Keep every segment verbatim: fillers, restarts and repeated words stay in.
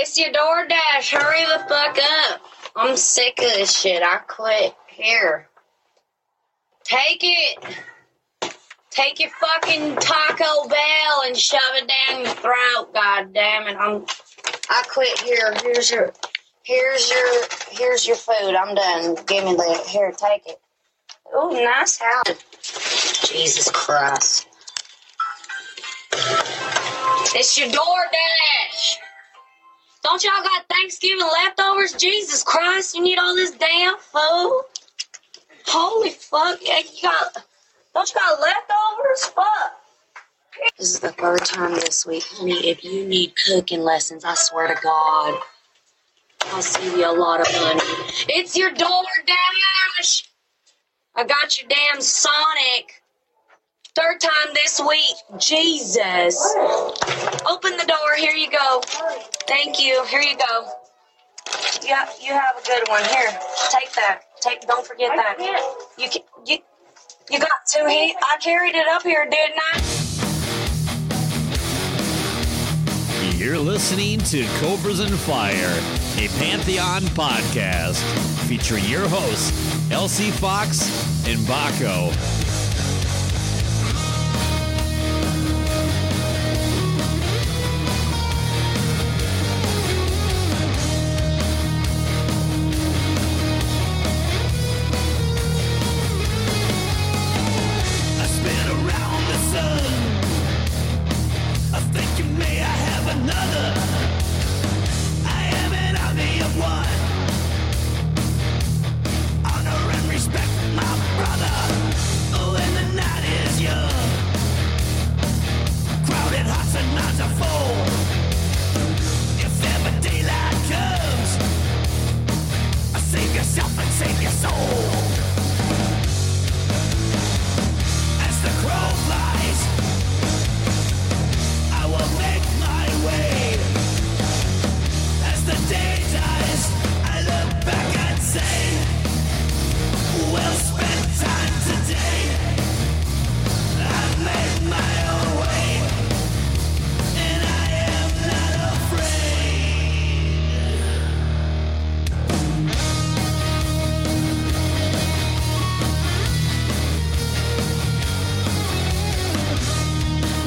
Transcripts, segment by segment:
It's your DoorDash. Hurry the fuck up. I'm sick of this shit. I quit. Here. Take it. Take your fucking Taco Bell and shove it down your throat. God damn it. I'm I quit. Here. Here's your here's your here's your food. I'm done. Give me the here, take it. Ooh, nice house. Jesus Christ. It's your DoorDash. Don't y'all got Thanksgiving leftovers? Jesus Christ, you need all this damn food? Holy fuck, yeah, you got, don't you got leftovers? Fuck. This is the third time this week. Honey, if you need cooking lessons, I swear to God, I'll save you a lot of money. It's your DoorDash. I got your damn Sonic. Third time this week. Jesus. Open the door. Here you go. Thank you. Here you go. Yeah, you have a good one. Here, take that. Take. Don't forget that. You can, you you got two heat. I carried it up here, didn't I? You're listening to Cobras and Fire, a Pantheon podcast featuring your hosts L C Fox and Bakko.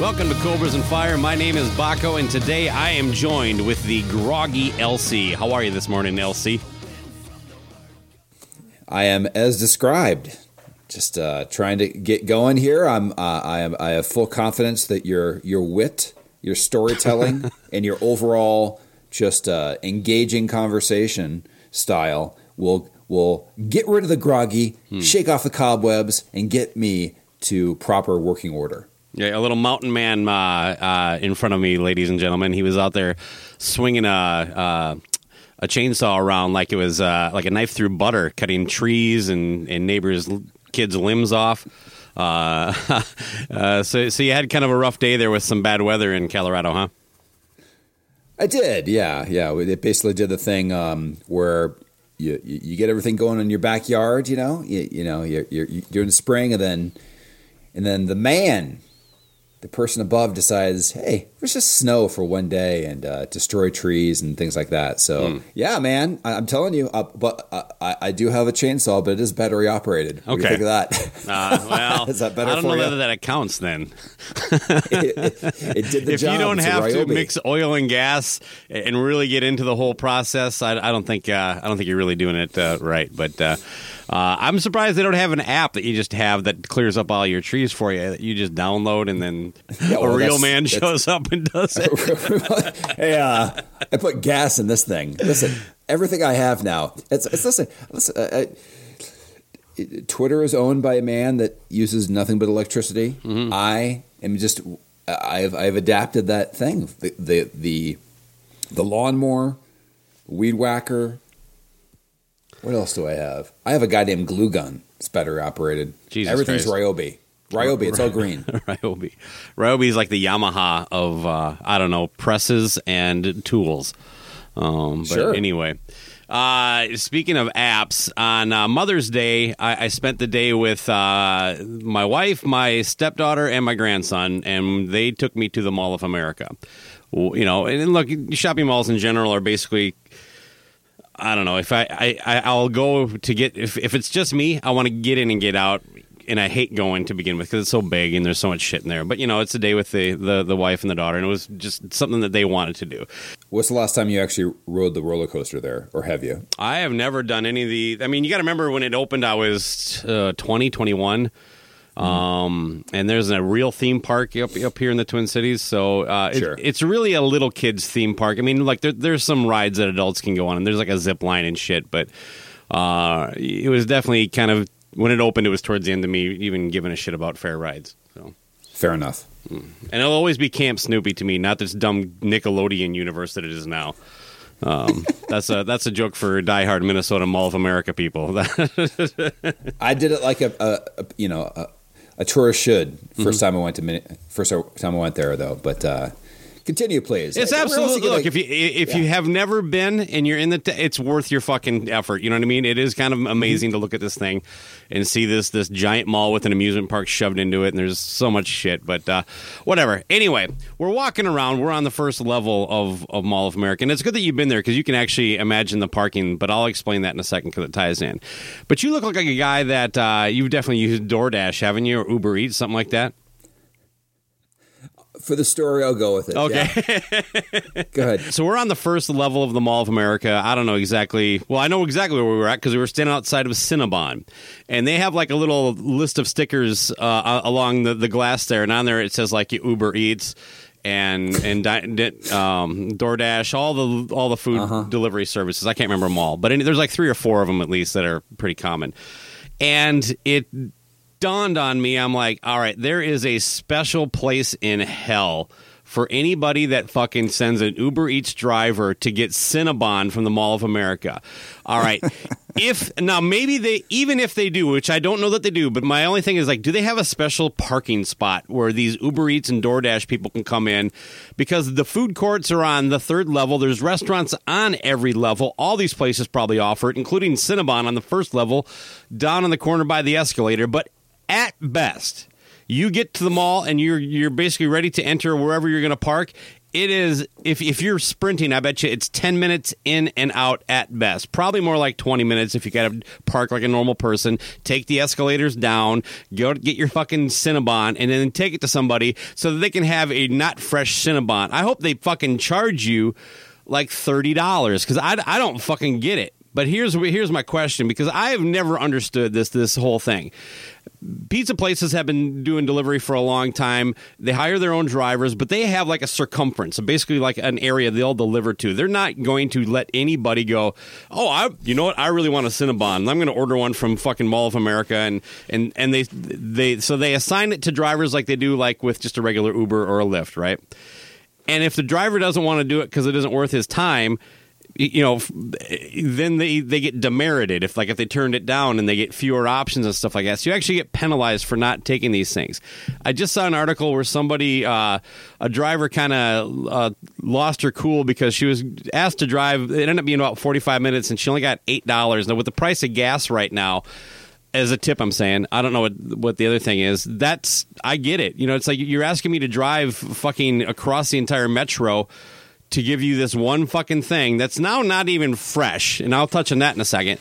Welcome to Cobras and Fire. My name is Bakko, and today I am joined with the groggy L C. How are you this morning, L C? I am as described. Just uh, trying to get going here. I'm. Uh, I am. I have full confidence that your your wit, your storytelling, and your overall just uh, engaging conversation style will will get rid of the groggy, hmm. shake off the cobwebs, and get me to proper working order. Yeah, a little mountain man uh, uh, in front of me, ladies and gentlemen. He was out there swinging a uh, a chainsaw around like it was uh, like a knife through butter, cutting trees and, and neighbors' kids' limbs off. Uh, uh, so, so you had kind of a rough day there with some bad weather in Colorado, huh? I did, yeah, yeah. It basically did the thing um, where you you get everything going in your backyard, you know, you, you know, you're, you're doing the spring, and then and then the man. The person above decides, hey, was just snow for one day and uh, destroy trees and things like that. So, mm. yeah, man, I, I'm telling you, uh, but uh, I, I do have a chainsaw, but it is battery operated. Okay. What do you think of that? Uh, well, is that better I don't for know you? Whether that accounts then. it, it, it did the if job. If you don't it's have to mix oil and gas and really get into the whole process, I, I don't think uh, I don't think you're really doing it uh, right. But uh, uh, I'm surprised they don't have an app that you just have that clears up all your trees for you. That you just download and then yeah, well, a real man shows up. And does it. Hey, uh, I put gas in this thing. Listen, everything I have now. It's, it's listen. listen uh, I, Twitter is owned by a man that uses nothing but electricity. Mm-hmm. I am just. I've I've adapted that thing. The the the, the lawnmower, weed whacker. What else do I have? I have a goddamn glue gun. It's battery operated. Jesus Everything's Christ. Ryobi. Ryobi, it's all green. Ryobi. Ryobi is like the Yamaha of, uh, I don't know, presses and tools. Um, but sure. Anyway, uh, speaking of apps, on uh, Mother's Day, I, I spent the day with uh, my wife, my stepdaughter, and my grandson, and they took me to the Mall of America. You know, and look, shopping malls in general are basically... I don't know. If I, I, I'll go to get... If, if it's just me, I want to get in and get out. And I hate going to begin with because it's so big and there's so much shit in there. But, you know, it's a day with the, the, the wife and the daughter, and it was just something that they wanted to do. What's the last time you actually rode the roller coaster there, or have you? I have never done any of the... I mean, you got to remember when it opened, I was uh, twenty, twenty-one. Mm-hmm. Um, and there's a real theme park up, up here in the Twin Cities. So uh, sure. it, it's really a little kids theme park. I mean, like, there, there's some rides that adults can go on, and there's like a zip line and shit. But uh, it was definitely kind of... When it opened, it was towards the end of me even giving a shit about fair rides. So fair enough. And it'll always be Camp Snoopy to me, not this dumb Nickelodeon universe that it is now. Um, that's a that's a joke for diehard Minnesota Mall of America people. I did it like a, a, a you know a, a tourist should. First mm-hmm. time I went to Min- first time I went there though, but. Uh, Continue, please. It's like, absolutely look. Like, if you if yeah. you have never been and you're in the, t- it's worth your fucking effort. You know what I mean? It is kind of amazing mm-hmm. to look at this thing and see this this giant mall with an amusement park shoved into it, and there's so much shit. But uh, whatever. Anyway, we're walking around. We're on the first level of, of Mall of America, and it's good that you've been there because you can actually imagine the parking. But I'll explain that in a second because it ties in. But you look like a guy that uh, you've definitely used DoorDash, haven't you, or Uber Eats, something like that. For the story, I'll go with it. Okay. Yeah. Go ahead. So we're on the first level of the Mall of America. I don't know exactly. Well, I know exactly where we were at because we were standing outside of Cinnabon. And they have like a little list of stickers uh, along the, the glass there. And on there it says like Uber Eats and and um, DoorDash, all the all the food uh-huh. delivery services. I can't remember them all. But there's like three or four of them at least that are pretty common. And it... dawned on me, I'm like, all right, there is a special place in hell for anybody that fucking sends an Uber Eats driver to get Cinnabon from the Mall of America. All right. If now maybe they even if they do, which I don't know that they do, but my only thing is like, do they have a special parking spot where these Uber Eats and DoorDash people can come in? Because the food courts are on the third level. There's restaurants on every level. All these places probably offer it, including Cinnabon on the first level, down on the corner by the escalator. But at best, you get to the mall and you're you're basically ready to enter wherever you're going to park. It is, if if you're sprinting, I bet you it's ten minutes in and out at best. Probably more like twenty minutes if you got to park like a normal person, take the escalators down, go get your fucking Cinnabon, and then take it to somebody so that they can have a not fresh Cinnabon. I hope they fucking charge you like thirty dollars because I, I don't fucking get it. But here's here's my question, because I have never understood this this whole thing. Pizza places have been doing delivery for a long time. They hire their own drivers, but they have like a circumference, so basically like an area they'll deliver to. They're not going to let anybody go, oh, I, you know what? I really want a Cinnabon. I'm going to order one from fucking Mall of America. And, and, and they they so they assign it to drivers like they do like with just a regular Uber or a Lyft, right? And if the driver doesn't want to do it because it isn't worth his time, you know, then they, they get demerited if like if they turned it down and they get fewer options and stuff like that. So you actually get penalized for not taking these things. I just saw an article where somebody, uh, a driver kind of uh, lost her cool because she was asked to drive. It ended up being about forty-five minutes and she only got eight dollars. Now with the price of gas right now, as a tip, I'm saying, I don't know what, what the other thing is. That's, I get it. You know, it's like you're asking me to drive fucking across the entire metro to give you this one fucking thing that's now not even fresh. And I'll touch on that in a second.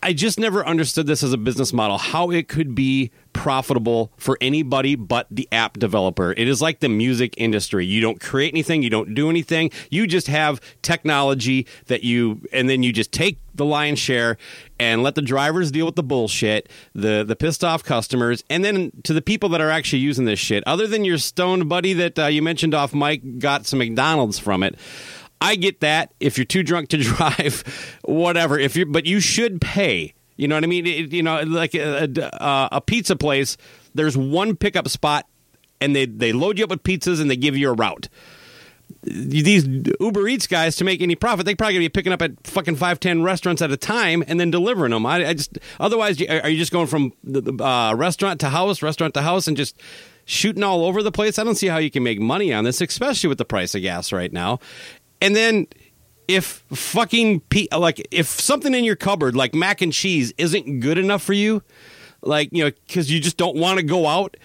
I just never understood this as a business model, how it could be profitable for anybody but the app developer. It is like the music industry. You don't create anything. You don't do anything. You just have technology that you, and then you just take the lion's share and let the drivers deal with the bullshit, the the pissed off customers, and then to the people that are actually using this shit. Other than your stoned buddy that uh, you mentioned off mic got some McDonald's from it. I get that. If you're too drunk to drive, whatever. If you but you should pay. You know what I mean? It, you know, like a, a, a pizza place. There's one pickup spot, and they they load you up with pizzas and they give you a route. These Uber Eats guys, to make any profit, they're probably gonna be picking up at fucking five, ten restaurants at a time and then delivering them. I, I just otherwise, are you just going from the, the, uh, restaurant to house, restaurant to house, and just shooting all over the place? I don't see how you can make money on this, especially with the price of gas right now. And then if fucking, pe- like, if something in your cupboard, like mac and cheese, isn't good enough for you, like, you know, because you just don't want to go out,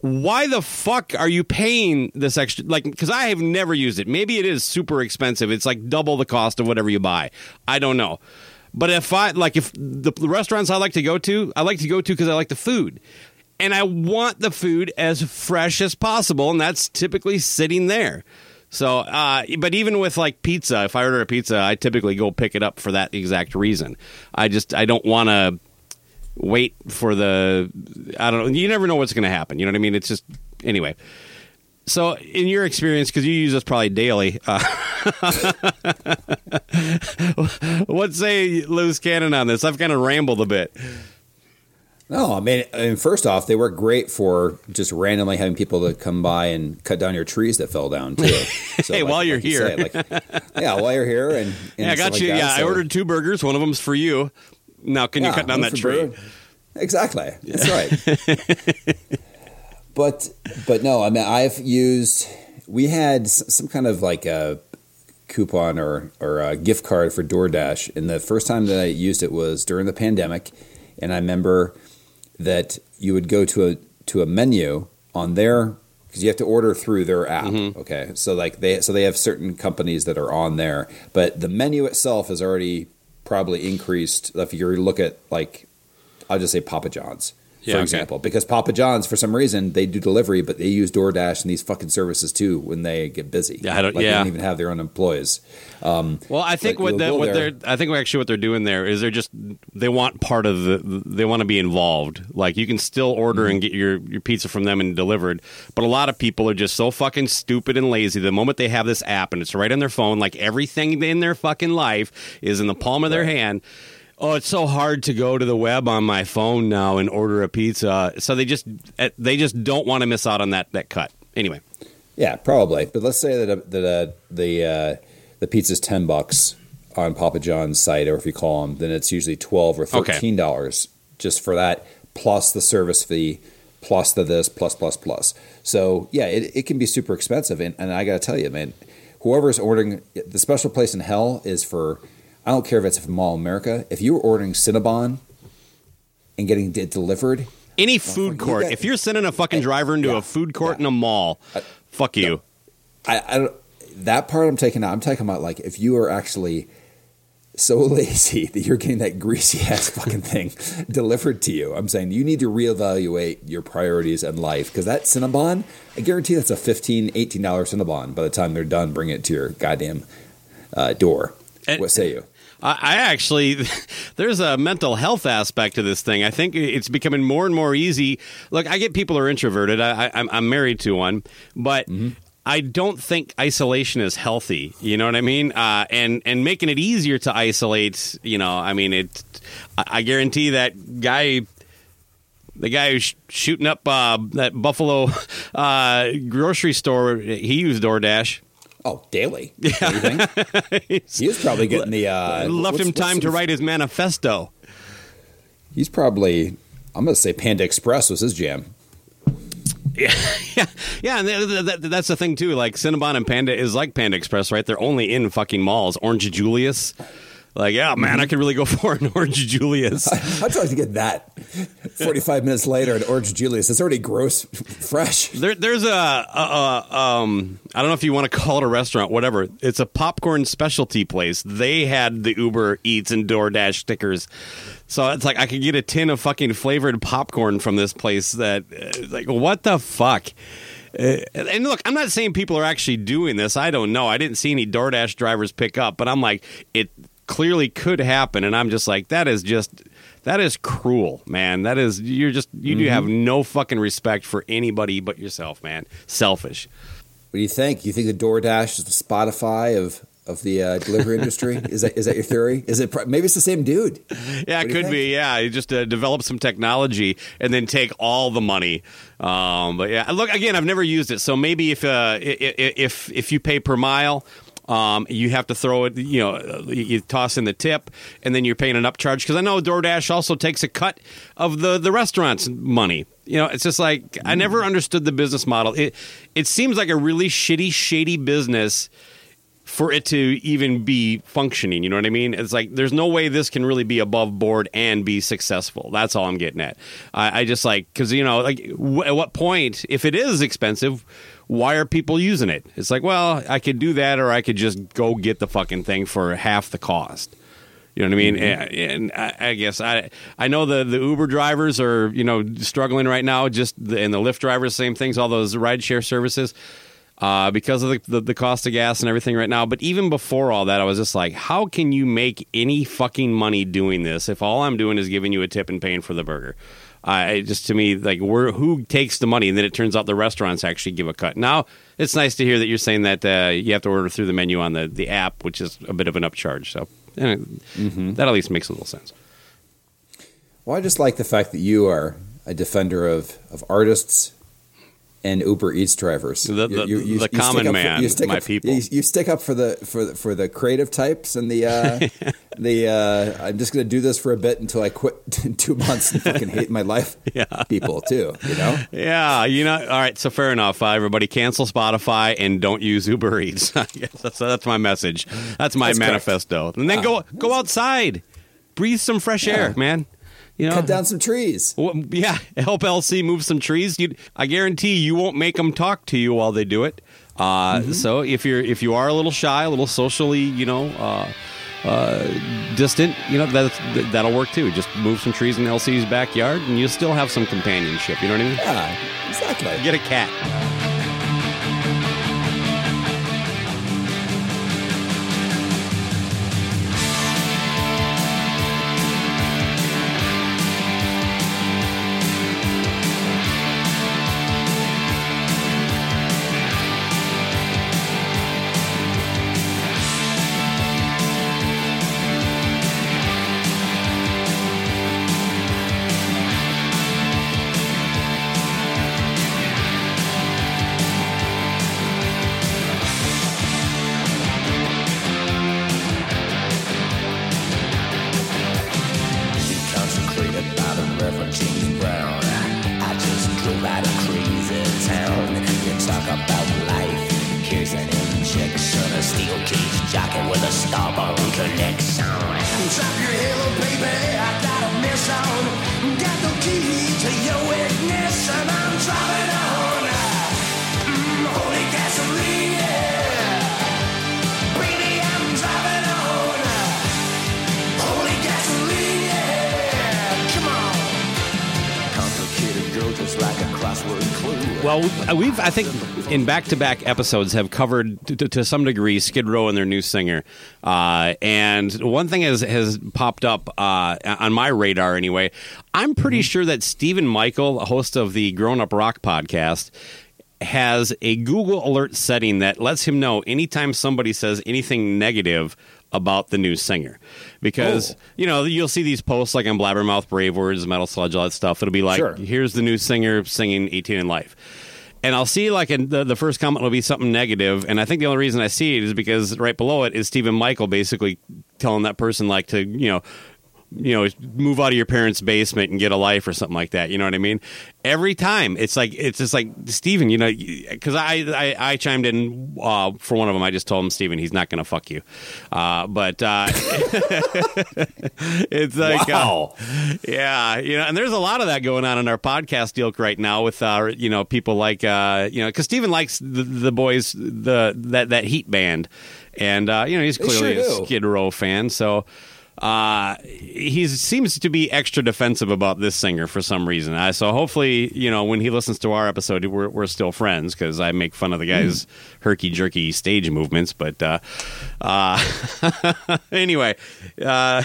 why the fuck are you paying this extra? Like, because I have never used it. Maybe it is super expensive. It's like double the cost of whatever you buy. I don't know. But if I, like, if the restaurants I like to go to, I like to go to because I like the food. And I want the food as fresh as possible, and that's typically sitting there. So, uh, but even with like pizza, if I order a pizza, I typically go pick it up for that exact reason. I just, I don't want to wait for the, I don't know. You never know what's going to happen. You know what I mean? It's just, anyway. So in your experience, because you use this probably daily, uh, what say loose cannon on this? I've kind of rambled a bit. No, I mean, I mean, first off, they work great for just randomly having people to come by and cut down your trees that fell down, too. So hey, like, while you're like here. You say, like, yeah, while you're here. And, and yeah, I got you. Like yeah, so. I ordered two burgers. One of them's for you. Now, can yeah, you cut down that tree? Burger. Exactly. Yeah. That's right. but, but no, I mean, I've used – we had some kind of like a coupon or, or a gift card for DoorDash. And the first time that I used it was during the pandemic. And I remember – that you would go to a to a menu on their, because you have to order through their app. Mm-hmm. Okay, so like they so they have certain companies that are on there, but the menu itself is already probably increased. If you look at like, I'll just say Papa John's yeah, for example, okay. Because Papa John's for some reason they do delivery, but they use DoorDash and these fucking services too when they get busy. Yeah, I don't. Like, yeah. They don't even have their own employees. Um, well, I think what, the, what they're I think actually what they're doing there is they're just they want part of the they want to be involved. Like you can still order mm-hmm. and get your, your pizza from them and delivered, but a lot of people are just so fucking stupid and lazy. The moment they have this app and it's right on their phone, like everything in their fucking life is in the palm of their hand. Oh, it's so hard to go to the web on my phone now and order a pizza. So they just they just don't want to miss out on that that cut. Anyway, yeah, probably. But let's say that uh, that uh, the uh, the pizza's ten bucks on Papa John's site, or if you call them, then it's usually twelve or thirteen dollars okay. just for that, plus the service fee, plus the this, plus plus plus. So yeah, it it can be super expensive, and, and I got to tell you, man, whoever's ordering the special place in hell is for. I don't care if it's from Mall of America. If you were ordering Cinnabon and getting it delivered. Any food court. You got, if you're sending a fucking I, driver into yeah, a food court yeah. in a mall, I, fuck you. No, I, I don't, that part I'm taking out. I'm talking about like if you are actually so lazy that you're getting that greasy ass fucking thing delivered to you. I'm saying you need to reevaluate your priorities in life because that Cinnabon, I guarantee that's a fifteen dollars, eighteen dollars Cinnabon. By the time they're done, bring it to your goddamn uh, door. And, what say you? I actually, there's a mental health aspect to this thing. I think it's becoming more and more easy. Look, I get people are introverted. I, I, I'm married to one, but mm-hmm. I don't think isolation is healthy. You know what I mean? Uh, and, and making it easier to isolate, you know, I mean, it. I, I guarantee that guy... The guy who's shooting up uh, that Buffalo uh, grocery store, he used DoorDash. Oh, daily. Yeah. He was probably getting the... Uh, left him time to write his manifesto. He's probably... I'm going to say Panda Express was his jam. Yeah, yeah, yeah. And th- th- th- that's the thing, too. Like, Cinnabon and Panda is like Panda Express, right? They're only in fucking malls. Orange Julius. Like, yeah, man, I could really go for an Orange Julius. I, I'd try to get that. forty-five minutes later, an Orange Julius. It's already gross, fresh. There, there's a, a, a um, I don't know if you want to call it a restaurant, whatever. It's a popcorn specialty place. They had the Uber Eats and DoorDash stickers. So it's like I could get a tin of fucking flavored popcorn from this place that, like, what the fuck? Uh, and look, I'm not saying people are actually doing this. I don't know. I didn't see any DoorDash drivers pick up, but I'm like, it clearly could happen. And I'm just like, that is just, that is cruel, man. That is, you're just, you mm-hmm. do have no fucking respect for anybody but yourself, man. Selfish. What do you think? You think the DoorDash is the Spotify of... of the uh, delivery industry? Is that is that your theory? Is it pr- maybe it's the same dude? Yeah, it could be. Yeah, you just uh, develop some technology and then take all the money. Um, but yeah, look, again, I've never used it, so maybe if uh, if if you pay per mile, um, you have to throw it. You know, you toss in the tip, and then you're paying an upcharge because I know DoorDash also takes a cut of the the restaurant's money. You know, it's just like mm. I never understood the business model. It it seems like a really shitty, shady business for it to even be functioning, you know what I mean? It's like there's no way this can really be above board and be successful. That's all I'm getting at. I, I just like, because, you know, like w- at what point, if it is expensive, why are people using it? It's like, well, I could do that or I could just go get the fucking thing for half the cost. You know what I mean? Mm-hmm. And, and I, I guess I I know the, the Uber drivers are, you know, struggling right now, just the, and the Lyft drivers, same things, all those rideshare services. Uh, because of the, the, the cost of gas and everything right now. But even before all that, I was just like, how can you make any fucking money doing this if all I'm doing is giving you a tip and paying for the burger? Uh, it just, to me, like, we're, who takes the money? And then it turns out the restaurants actually give a cut. Now, it's nice to hear that you're saying that uh, you have to order through the menu on the, the app, which is a bit of an upcharge. So and it, mm-hmm. that at least makes a little sense. Well, I just like the fact that you are a defender of, of artists and Uber Eats drivers, the, the, you, you, the you common man, for, you stick my up, people. You, you stick up for the for the, for the creative types and the uh, the. Uh, I'm just going to do this for a bit until I quit in two months and fucking hate my life. Yeah. People too, you know. Yeah, you know. All right, so fair enough. Uh, everybody, cancel Spotify and don't use Uber Eats. I guess that's that's my message. That's my that's manifesto. Correct. And then uh, go go outside, breathe some fresh yeah. air, man. You know, cut down some trees. Well, yeah, help L C move some trees. You'd, I guarantee you won't make them talk to you while they do it. Uh, mm-hmm. So if you're if you are a little shy, a little socially, you know, uh, uh, distant, you know, that's, that'll work too. Just move some trees in L C's backyard, and you'll still have some companionship. You know what I mean? Yeah, exactly. Get a cat. We've, I think, in back-to-back episodes have covered, to, to some degree, Skid Row and their new singer. Uh, and one thing has, has popped up uh, on my radar anyway. I'm pretty mm-hmm. sure that Steven Michael, a host of the Grown Up Rock podcast, has a Google Alert setting that lets him know anytime somebody says anything negative about the new singer. Because, oh. you know, you'll see these posts like on Blabbermouth, Brave Words, Metal Sludge, all that stuff. It'll be like, sure. here's the new singer singing eighteen in Life. And I'll see, like, in the, the first comment will be something negative, and I think the only reason I see it is because right below it is Steven Michael basically telling that person, like, to, you know, you know, move out of your parents' basement and get a life or something like that. You know what I mean? Every time it's like, it's just like, Steven, you know, because I, I, I chimed in uh, for one of them. I just told him, Steven, he's not going to fuck you. Uh, but uh, it's like, wow. uh, yeah, you know, and there's a lot of that going on in our podcast ilk right now with, uh, you know, people like, uh, you know, because Steven likes the, the boys, the that, that Heat band. And, uh, you know, he's clearly sure a Skid Row fan. So. Uh, he seems to be extra defensive about this singer for some reason. I, so hopefully, you know, when he listens to our episode, we're we're still friends because I make fun of the guy's mm. herky-jerky stage movements. But uh, uh, anyway, uh,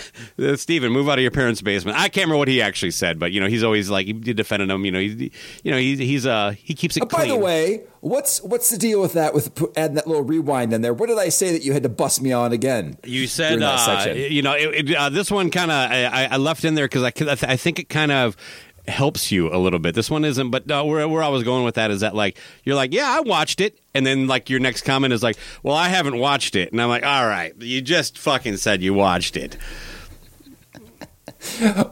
Steven, move out of your parents' basement. I can't remember what he actually said, but, you know, he's always like, he defended him. You know, he, you know, he, he's uh, he keeps it uh, clean. By the way, What's what's the deal with that, with adding that little rewind in there? What did I say that you had to bust me on again? You said, uh, you know, it, it, uh, this one kind of, I, I left in there because I, I think it kind of helps you a little bit. This one isn't, but uh, where, where I was going with that is that, like, you're like, yeah, I watched it. And then, like, your next comment is like, well, I haven't watched it. And I'm like, all right, you just fucking said you watched it.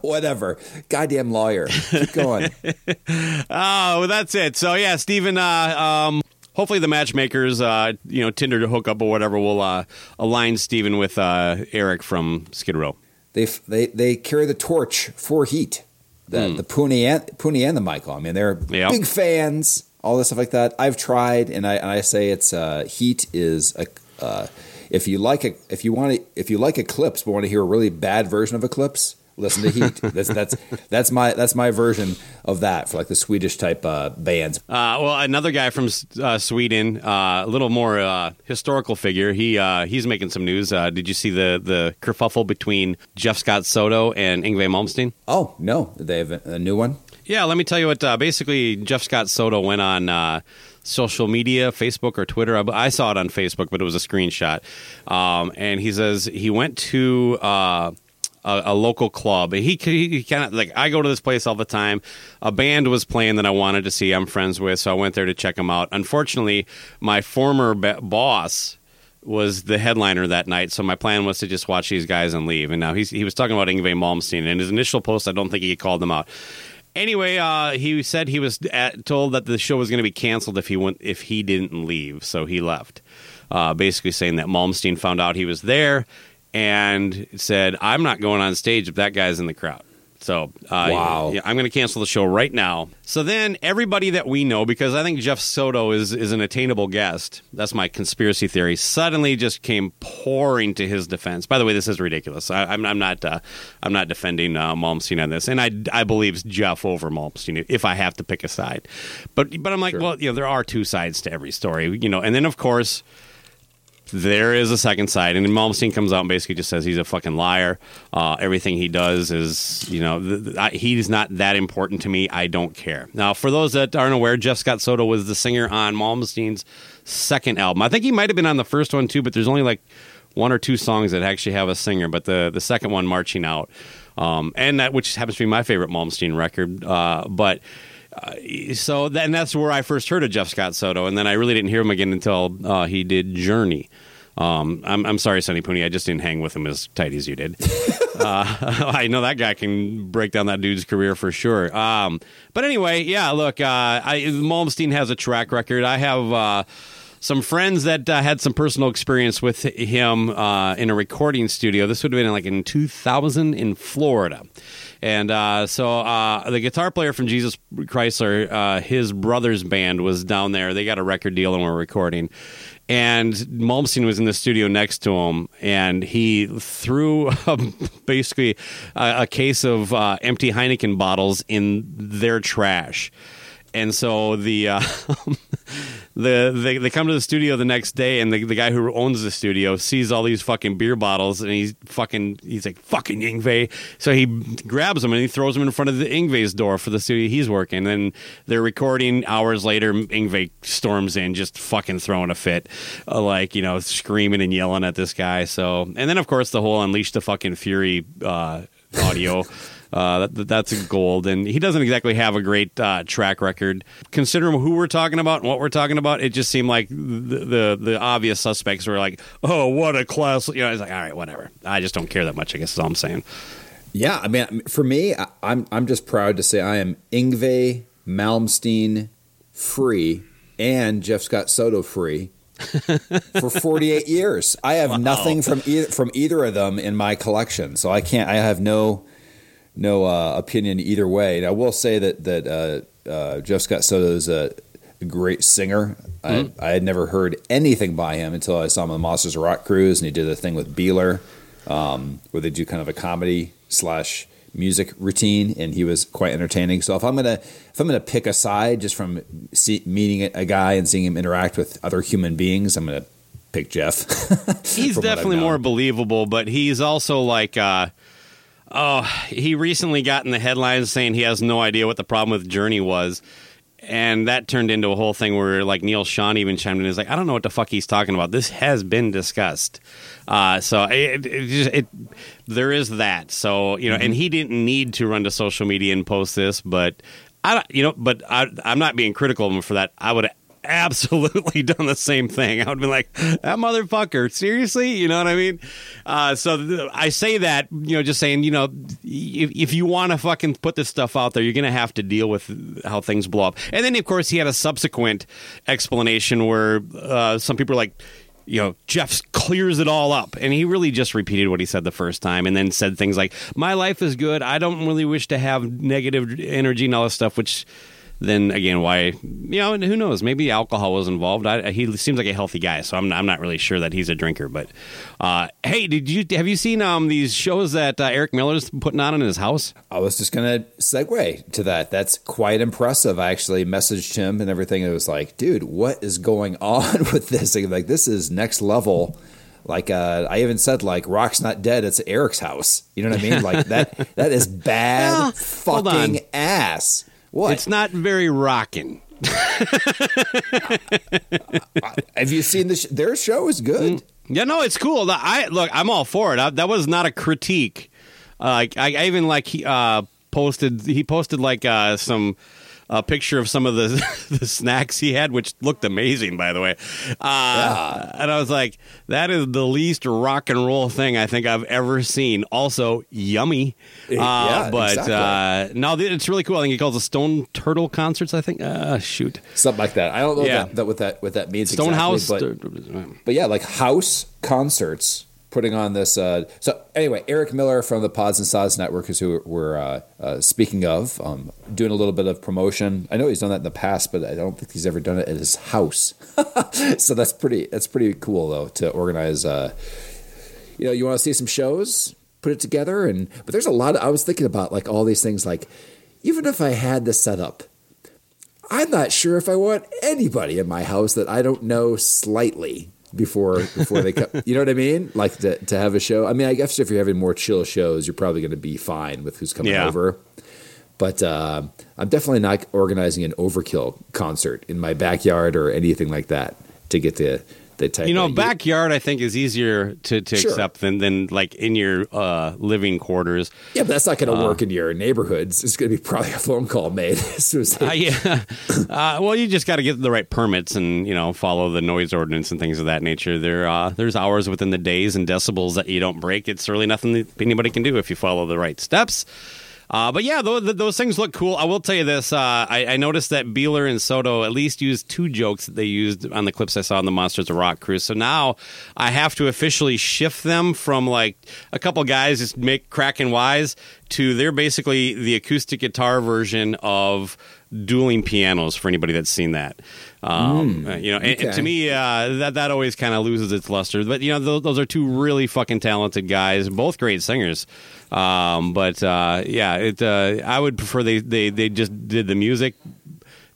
Whatever. Goddamn lawyer. Keep going. Oh, well, that's it. So, yeah, Steven, uh, um, hopefully the matchmakers, uh, you know, Tinder to hook up or whatever, will uh, align Steven with uh, Eric from Skid Row. They f- they they carry the torch for Heat, the, mm. the Poonie, and, Poonie and the Michael. I mean, they're yep. big fans, all this stuff like that. I've tried, and I, and I say it's uh, Heat is a... Uh, if you like a, if you want to, if you like Eclipse but want to hear a really bad version of Eclipse, listen to Heat. That's that's that's my that's my version of that for like the Swedish type uh, bands. Uh, well, another guy from uh, Sweden, uh, a little more uh, historical figure. He uh, he's making some news. Uh, did you see the the kerfuffle between Jeff Scott Soto and Yngwie Malmsteen? Oh no, did they have a, a new one? Yeah, let me tell you what. Uh, basically, Jeff Scott Soto went on uh, social media, Facebook or Twitter. I, I saw it on Facebook, but it was a screenshot. Um, and he says he went to. Uh, A, a local club. He, he, he kind of like, I go to this place all the time. A band was playing that I wanted to see. I'm friends with, so I went there to check them out. Unfortunately, my former ba- boss was the headliner that night, so my plan was to just watch these guys and leave. And now he's, he was talking about Yngwie Malmsteen. In his initial post, I don't think he called them out. Anyway, uh, he said he was at, told that the show was going to be canceled if he went, if he didn't leave, so he left. Uh, basically saying that Malmsteen found out he was there and said, I'm not going on stage if that guy's in the crowd. So uh, wow. yeah, I'm going to cancel the show right now. So then everybody that we know, because I think Jeff Soto is, is an attainable guest, that's my conspiracy theory, suddenly just came pouring to his defense. By the way, this is ridiculous. I, I'm, I'm not uh, I'm not defending uh, Malmsteen on this. And I, I believe Jeff over Malmsteen if I have to pick a side. But, but I'm like, sure. well, you know, there are two sides to every story. you know. And then, of course... there is a second side, and Malmsteen comes out and basically just says he's a fucking liar. Uh, everything he does is, you know, th- th- I, he's not that important to me. I don't care. Now, for those that aren't aware, Jeff Scott Soto was the singer on Malmsteen's second album. I think he might have been on the first one, too, but there's only, like, one or two songs that actually have a singer, but the, the second one, Marching Out, um, and that, which happens to be my favorite Malmsteen record, uh, but... Uh, so then that's where I first heard of Jeff Scott Soto, and then I really didn't hear him again until uh, he did Journey. Um, I'm, I'm sorry, Sonny Poonie, I just didn't hang with him as tight as you did. uh, I know that guy can break down that dude's career for sure. Um, but anyway, yeah, look, uh, I, Malmsteen has a track record. I have uh, some friends that uh, had some personal experience with him uh, in a recording studio. This would have been like in two thousand in Florida. And uh, so uh, the guitar player from Jesus Chrysler, uh, his brother's band was down there. They got a record deal and were recording. And Malmsteen was in the studio next to him, and he threw a, basically a, a case of uh, empty Heineken bottles in their trash. And so the, uh, the they, they come to the studio the next day, and the, the guy who owns the studio sees all these fucking beer bottles, and he's fucking he's like fucking Yngwie. So he grabs them and he throws them in front of the Yngwie's door for the studio he's working. And then they're recording hours later. Yngwie storms in, just fucking throwing a fit, uh, like you know, screaming and yelling at this guy. So and then of course the whole Unleash the Fucking Fury uh, audio. Uh, that, that's a gold, and he doesn't exactly have a great uh, track record. Considering who we're talking about and what we're talking about, it just seemed like the the, the obvious suspects were like, "Oh, what a class!" You know, it's like, all right, whatever. I just don't care that much. I guess is all I'm saying. Yeah, I mean, for me, I, I'm I'm just proud to say I am Yngwie Malmsteen free and Jeff Scott Soto free for forty-eight years. I have wow. nothing from either from either of them in my collection, so I can't. I have no no uh, opinion either way. And I will say that that uh, uh, Jeff Scott Soto is a great singer. Mm-hmm. I, I had never heard anything by him until I saw him on the Monsters of Rock Cruise, and he did a thing with Beeler, um, where they do kind of a comedy slash music routine, and he was quite entertaining. So if I'm gonna if I'm gonna pick a side just from see, meeting a guy and seeing him interact with other human beings, I'm gonna pick Jeff. He's definitely more believable, but he's also like, uh, oh, he recently got in the headlines saying he has no idea what the problem with Journey was. And that turned into a whole thing where, like, Neil Sean even chimed in. He's like, I don't know what the fuck he's talking about. This has been discussed. Uh, so it, it, just, it there is that. So, you know, mm-hmm. and he didn't need to run to social media and post this, but I, you know, but I, I'm not being critical of him for that. I would have absolutely done the same thing. I would be like, that motherfucker, seriously? You know what I mean? Uh, so th- I say that, you know, just saying, you know, if, if you want to fucking put this stuff out there, you're going to have to deal with how things blow up. And then, of course, he had a subsequent explanation where uh, some people are like, you know, Jeff clears it all up. And he really just repeated what he said the first time and then said things like, my life is good. I don't really wish to have negative energy and all this stuff, which... Then again, why, you know, and who knows? Maybe alcohol was involved. I, he seems like a healthy guy, so I'm, I'm not really sure that he's a drinker. But uh, hey, did you have you seen um, these shows that uh, Eric Miller's putting on in his house? I was just gonna segue to that. That's quite impressive. I actually messaged him and everything. It was like, dude, what is going on with this? Like, this is next level. Like uh, I even said, like, Rock's not dead. It's Eric's house. You know what I mean? Like that. That is bad well, fucking ass. What? It's not very rockin'. Have you seen the sh- their show is good. Yeah, no, it's cool. I look, I'm all for it. I, that was not a critique. Uh, I, I even like he uh, posted. He posted like uh, some a uh, picture of some of the the snacks he had, which looked amazing, by the way. Uh, yeah. And I was like, that is the least rock and roll thing I think I've ever seen. Also, yummy. Uh, yeah, but exactly. uh, no, it's really cool. I think he calls it Stone Turtle Concerts, I think. Uh, shoot. Something like that. I don't know yeah. that, that what that what that means Stone exactly. House. But, but yeah, like house concerts. Putting on this, uh, so anyway, Eric Miller from the Pods and Sods Network is who we're uh, uh, speaking of. Um, doing a little bit of promotion. I know he's done that in the past, but I don't think he's ever done it at his house. So that's pretty. That's pretty cool though to organize. Uh, you know, you want to see some shows, put it together, and but there's a lot of, I was thinking about like all these things. Like even if I had the setup, I'm not sure if I want anybody in my house that I don't know slightly. Before before they come, you know what I mean? Like to, to have a show. I mean, I guess if you're having more chill shows, you're probably going to be fine with who's coming yeah. over. But uh, I'm definitely not organizing an overkill concert in my backyard or anything like that to get the the type. You know, of backyard I think is easier to, to sure. accept than, than like in your uh, living quarters. Yeah, but that's not going to uh, work in your neighborhoods. It's going to be probably a phone call made. As uh, yeah. uh, well, you just got to get the right permits and, you know, follow the noise ordinance and things of that nature. There, uh, there's hours within the days and decibels that you don't break. It's really nothing that anybody can do if you follow the right steps. Uh, but yeah, those, those things look cool. I will tell you this. Uh, I, I noticed that Beeler and Soto at least used two jokes that they used on the clips I saw on the Monsters of Rock Cruise. So now I have to officially shift them from like a couple guys just make cracking wise to they're basically the acoustic guitar version of dueling pianos for anybody that's seen that. Um, mm, you know, okay. and, and to me, uh, that, that always kind of loses its luster. But, you know, those, those are two really fucking talented guys, both great singers. Um, but, uh, yeah, it, uh, I would prefer they, they, they just did the music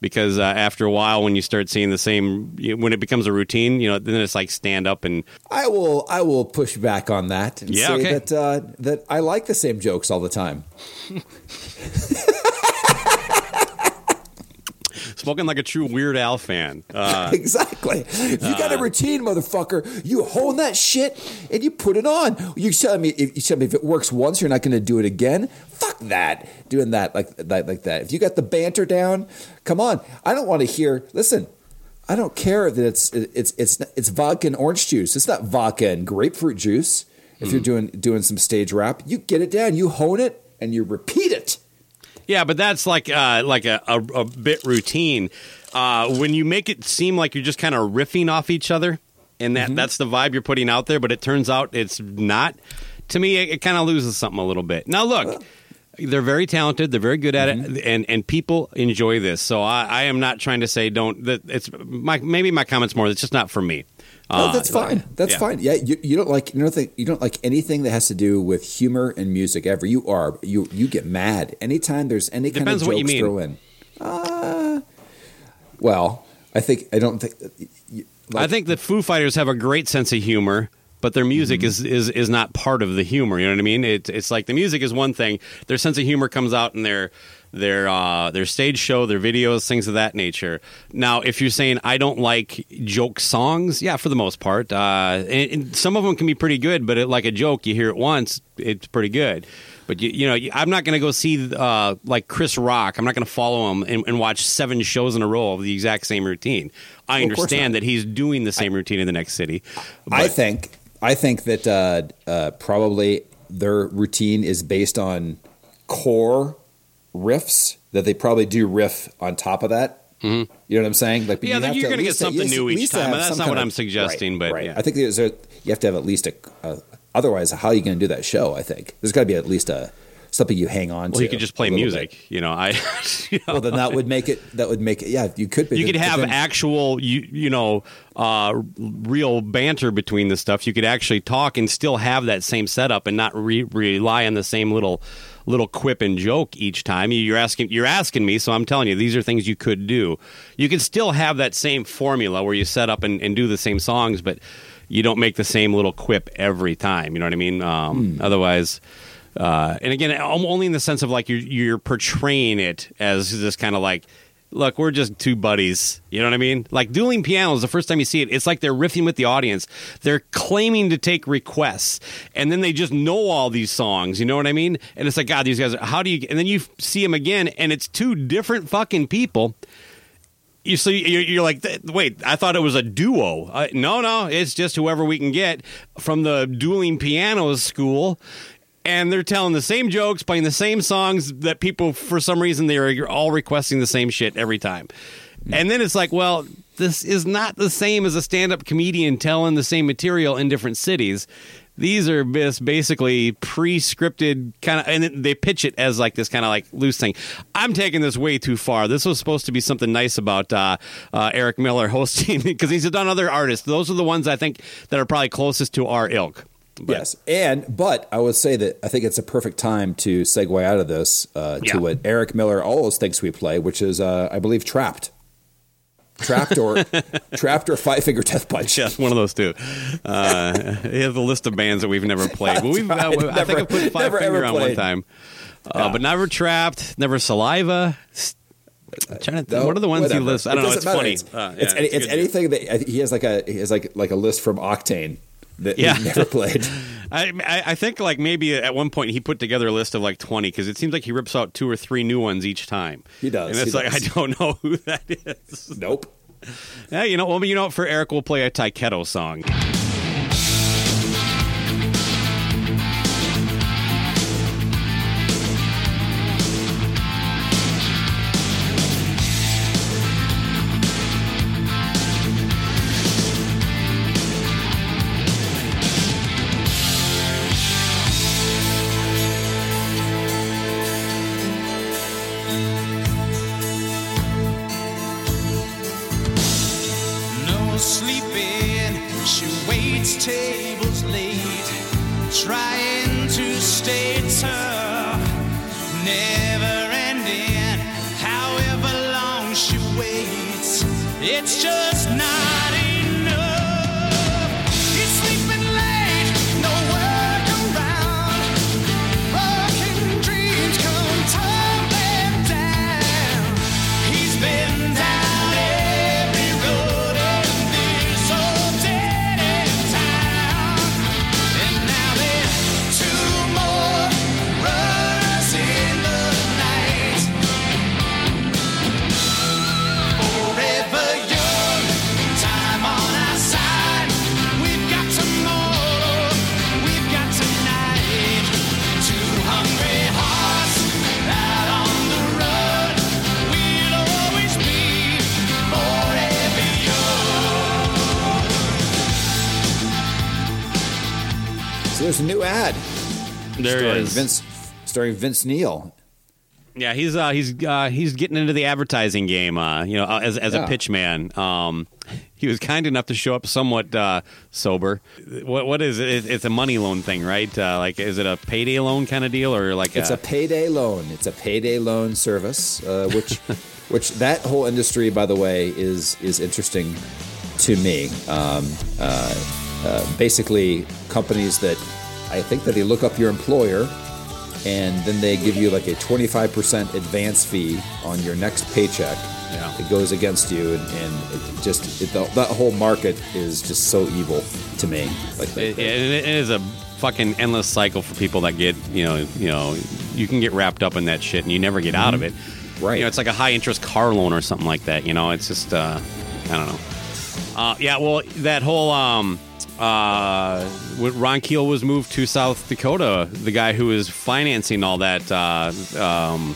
because, uh, after a while, when you start seeing the same, you know, when it becomes a routine, you know, then it's like stand up and I will, I will push back on that and yeah, say okay. that, uh, that I like the same jokes all the time. Spoken like a true Weird Al fan. Uh, exactly. If you got a routine, motherfucker, you hone that shit and you put it on. You tell me if you tell me if it works once, you're not going to do it again. Fuck that. Doing that like that like that. If you got the banter down, come on. I don't want to hear. Listen, I don't care that it's it's it's it's vodka and orange juice. It's not vodka and grapefruit juice. If mm. you're doing doing some stage rap, you get it down, you hone it, and you repeat it. Yeah, but that's like uh, like a, a, a bit routine. Uh, when you make it seem like you're just kind of riffing off each other, and that, mm-hmm. that's the vibe you're putting out there, but it turns out it's not. To me, it, it kind of loses something a little bit. Now, look. Uh. They're very talented. They're very good at mm-hmm. it, and, and people enjoy this. So I, I am not trying to say don't. That it's my maybe my comments more. It's just not for me. Uh, no, that's fine. That's yeah. fine. Yeah, you, you don't like you don't you don't like anything that has to do with humor and music ever. You are you you get mad anytime there's any Depends kind of jokes thrown in. Uh, well, I think I don't think. Like, I think the Foo Fighters have a great sense of humor. But their music mm-hmm. is, is is not part of the humor. You know what I mean? It, it's like the music is one thing. Their sense of humor comes out in their their uh, their stage show, their videos, things of that nature. Now, if you're saying I don't like joke songs, yeah, for the most part, uh, and, and some of them can be pretty good. But it, like a joke, you hear it once, it's pretty good. But you, you know, I'm not going to go see uh, like Chris Rock. I'm not going to follow him and, and watch seven shows in a row of the exact same routine. I well, understand that he's doing the same I, routine in the next city. But I think. I think that uh, uh, probably their routine is based on core riffs that they probably do riff on top of that. Mm-hmm. You know what I'm saying? Like, yeah, you you're going to get something new each time. That's not what I'm suggesting, but right. yeah. I think there's a, you have to have at least a. Uh, otherwise, how are you going to do that show? I think there's got to be at least a something you hang on well, to. Well, you could just play music. Bit. You know, I. You know. Well, then that would make it. That would make it. Yeah, you could. Be, you could have actual. You you know. Uh, real banter between the stuff. You could actually talk and still have that same setup and not re- rely on the same little little quip and joke each time. You're asking you're asking me, so I'm telling you, these are things you could do. You could still have that same formula where you set up and, and do the same songs, but you don't make the same little quip every time. You know what I mean? Um, hmm. Otherwise, uh, and again, only in the sense of like you're, you're portraying it as this kind of like, look, we're just two buddies. You know what I mean? Like dueling pianos, the first time you see it, it's like they're riffing with the audience. They're claiming to take requests, and then they just know all these songs. You know what I mean? And it's like, God, these guys, are, how do you... And then you see them again, and it's two different fucking people. You so you're, you're like, wait, I thought it was a duo. Uh, no, no, it's just whoever we can get from the dueling pianos school. And they're telling the same jokes, playing the same songs that people, for some reason, they are all requesting the same shit every time. And then it's like, well, this is not the same as a stand-up comedian telling the same material in different cities. These are basically pre-scripted kind of, and they pitch it as like this kind of like loose thing. I'm taking this way too far. This was supposed to be something nice about uh, uh, Eric Miller hosting, because he's done other artists. Those are the ones I think that are probably closest to our ilk. But. Yes, and but I would say that I think it's a perfect time to segue out of this uh, to yeah. what Eric Miller always thinks we play, which is, uh, I believe, Trapt. Trapt or Trapt or Five Finger Death Punch. Yes, one of those two. Uh, he has a list of bands that we've never played. Well, we've, uh, never, I think I put Five Finger on one time. Uh, yeah. But never Trapt, never Saliva. I'm trying to th- no, what are the ones whatever. He lists? I don't it know, it's matter. Funny. It's, uh, yeah, it's, any, it's anything that he has like a he has like, like a list from Octane. That yeah. he never played. I I think like maybe at one point he put together a list of like twenty, because it seems like he rips out two or three new ones each time. He does. And it's like does. I don't know who that is. Nope. Yeah, you know. Well, you know, for Eric, we'll play a Taiketto song. Time. there's a new ad. There starring is. Vince, starring Vince Neil. Yeah, he's uh, he's uh, he's getting into the advertising game. Uh, you know, as as yeah. a pitch man. Um, he was kind enough to show up somewhat uh, sober. What what is it? It's a money loan thing, right? Uh, like, is it a payday loan kind of deal, or like? It's a, a payday loan. It's a payday loan service, uh, which which that whole industry, by the way, is is interesting to me. Um, uh, uh, basically, companies that I think that they look up your employer. And then they give you like a twenty-five percent advance fee on your next paycheck. Yeah. It goes against you, and, and it just it, the, that whole market is just so evil to me. Like it, the, it, it is a fucking endless cycle for people that get you know you know you can get wrapped up in that shit and you never get out mm-hmm. of it. Right. You know, it's like a high interest car loan or something like that. You know, it's just uh, I don't know. Uh, yeah. Well, that whole. Um, Uh, Ron Keel was moved to South Dakota. The guy who is financing all that, uh, um,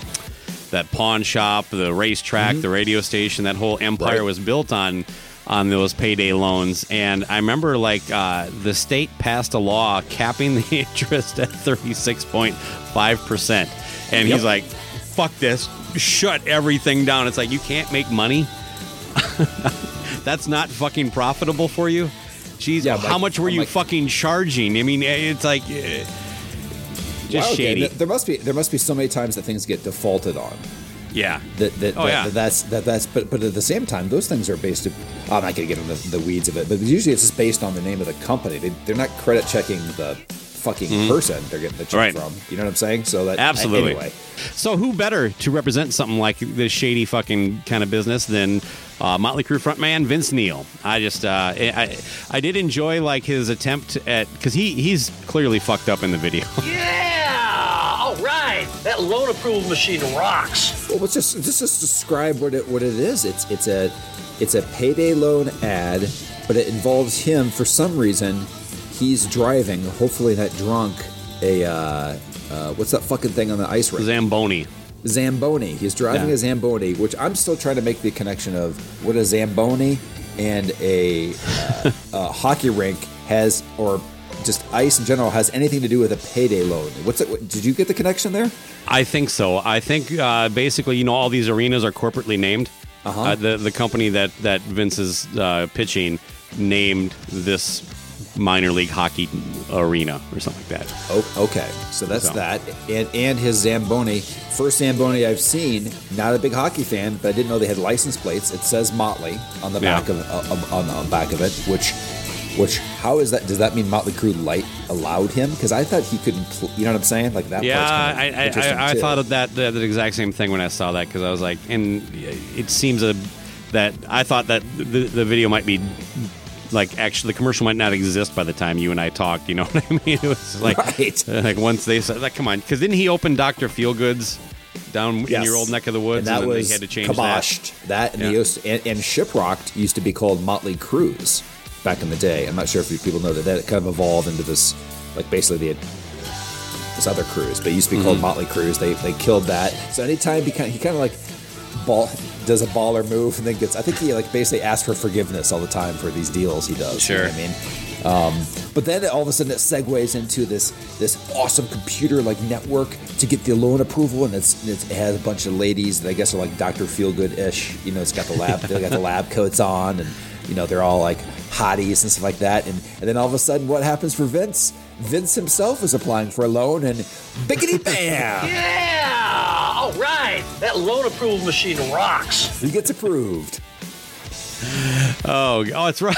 that pawn shop, the racetrack, mm-hmm. the radio station, that whole empire right. was built on on those payday loans. And I remember, like, uh, the state passed a law capping the interest at thirty-six point five percent. And yep. he's like, "Fuck this! Shut everything down." It's like, you can't make money. That's not fucking profitable for you. Jeez, yeah, how much were I'm you like, fucking charging? I mean, it's like uh, just wow, okay. shady. There must be there must be so many times that things get defaulted on. Yeah, that that, oh, that, yeah. that that's that that's. But but at the same time, those things are based. I'm not going to get into the, the weeds of it, but usually it's just based on the name of the company. They, they're not credit checking the fucking mm-hmm. person they're getting the check right. from. You know what I'm saying? So that absolutely. Anyway. So who better to represent something like this shady fucking kind of business than? Uh, Motley Crue frontman Vince Neil. I just, uh, I, I did enjoy like his attempt at, because he, he's clearly fucked up in the video. Yeah, all right, that loan approval machine rocks. Well, let's just just, just describe what it what it is. It's it's a it's a payday loan ad, but it involves him for some reason. He's driving, hopefully not drunk. A uh, uh, what's that fucking thing on the ice rink? Zamboni. Zamboni. He's driving yeah. a Zamboni, which I'm still trying to make the connection of what a Zamboni and a, uh, a hockey rink has, or just ice in general, has anything to do with a payday loan. What's it? What, did you get the connection there? I think so. I think uh, basically, you know, all these arenas are corporately named. Uh-huh. Uh, the the company that that Vince is uh, pitching named this minor league hockey arena or something like that. Oh, okay. So that's so. that. And and his Zamboni. First Zamboni I've seen. Not a big hockey fan, but I didn't know they had license plates. It says Motley on the yeah. back of uh, on the back of it, which which how is that? Does that mean Motley Crue Light allowed him? Because I thought he couldn't. Pl- you know what I'm saying? Like that. Yeah, part's kind of I, interesting I, I, I thought of that the, the exact same thing when I saw that, because I was like, and it seems a, that I thought that the, the video might be. Like, actually, the commercial might not exist by the time you and I talked. You know what I mean? It was like, right. like once they said, like, come on. Because didn't he open Doctor Feelgood's down yes. in your old neck of the woods? And that and was they had to change kiboshed. That, that and, yeah. the Ost- and, and Shiprocked used to be called Motley Crue's back in the day. I'm not sure if people know that. That kind of evolved into this, like, basically the this other cruise. But it used to be mm-hmm. called Motley Crue's. They they killed that. So anytime he kind of, he kind of like... Ball, does a baller move and then gets I think he like basically asks for forgiveness all the time for these deals he does. Sure. You know what I mean? Um, but then all of a sudden it segues into this this awesome computer like network to get the loan approval, and it's, it's it has a bunch of ladies that I guess are like Doctor Feelgood ish. You know, it's got the lab they got the lab coats on, and you know, they're all like hotties and stuff like that. And, and then all of a sudden what happens for Vince? Vince himself is applying for a loan, and biggity bam! Yeah! All right! That loan approval machine rocks. He gets approved. oh, oh, it's right.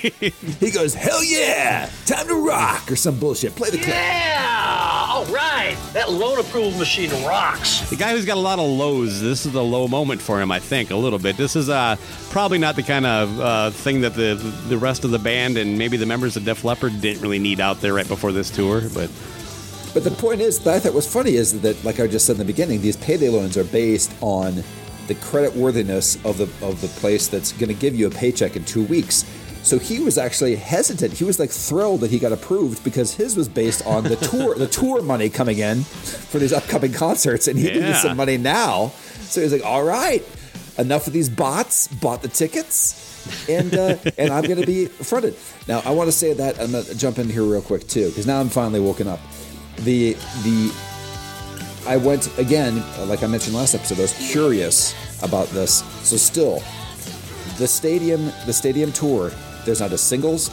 He goes, hell yeah! Time to rock! Or some bullshit. Play the clip. Yeah! All right! That loan approval machine rocks. The guy who's got a lot of lows, this is the low moment for him, I think, a little bit. This is uh, probably not the kind of uh, thing that the the rest of the band and maybe the members of Def Leppard didn't really need out there right before this tour. But but the point is, that I thought was funny is that, like I just said in the beginning, these payday loans are based on the creditworthiness of the of the place that's going to give you a paycheck in two weeks. So he was actually hesitant. He was like thrilled that he got approved because his was based on the tour, the tour money coming in for these upcoming concerts, and he yeah. needed some money now. So he was like, "All right, enough of these bots bought the tickets, and uh, and I'm going to be fronted. Now, I want to say that I'm going to jump in here real quick too, because now I'm finally woken up. The the I went again, like I mentioned last episode. I was curious about this, so still the stadium the stadium tour. There's not a singles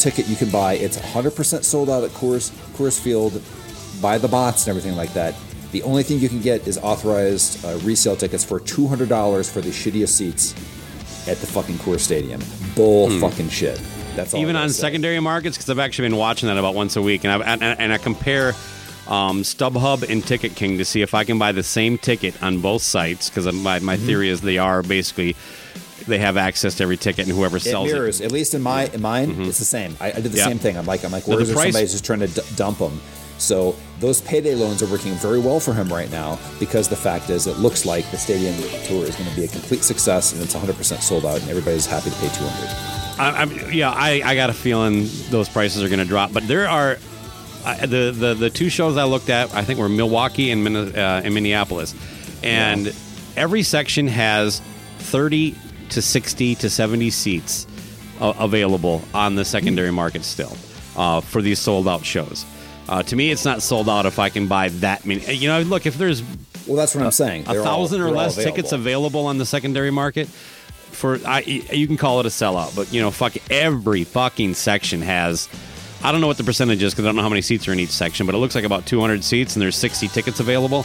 ticket you can buy. It's one hundred percent sold out at Coors Coors Field by the bots and everything like that. The only thing you can get is authorized uh, resale tickets for two hundred dollars for the shittiest seats at the fucking Coors Stadium. Bull hmm. fucking shit. That's all. Even on say. secondary markets, because I've actually been watching that about once a week, and I and, and I compare um, StubHub and Ticket King to see if I can buy the same ticket on both sites, because my my mm-hmm. theory is they are basically. They have access to every ticket, and whoever sells it mirrors. It. At least in my in mine, mm-hmm. it's the same. I, I did the yep. same thing. I'm like, I'm like, where is price- somebody's just trying to d- dump them? So those payday loans are working very well for him right now, because the fact is, it looks like the stadium tour is going to be a complete success, and it's one hundred percent sold out, and everybody's happy to pay two hundred dollars. I, I'm, yeah, I, I got a feeling those prices are going to drop, but there are uh, the, the the two shows I looked at. I think were Milwaukee and, uh, and Minneapolis, and yeah. every section has thirty to sixty to seventy seats uh, available on the secondary market still uh, for these sold out shows. Uh, to me, it's not sold out if I can buy that many. You know, look, if there's well, that's what a, I'm saying. They're a thousand all, or less available. tickets available on the secondary market for, I, you can call it a sellout, but you know, fuck, every fucking section has. I don't know what the percentage is because I don't know how many seats are in each section, but it looks like about two hundred seats and there's sixty tickets available.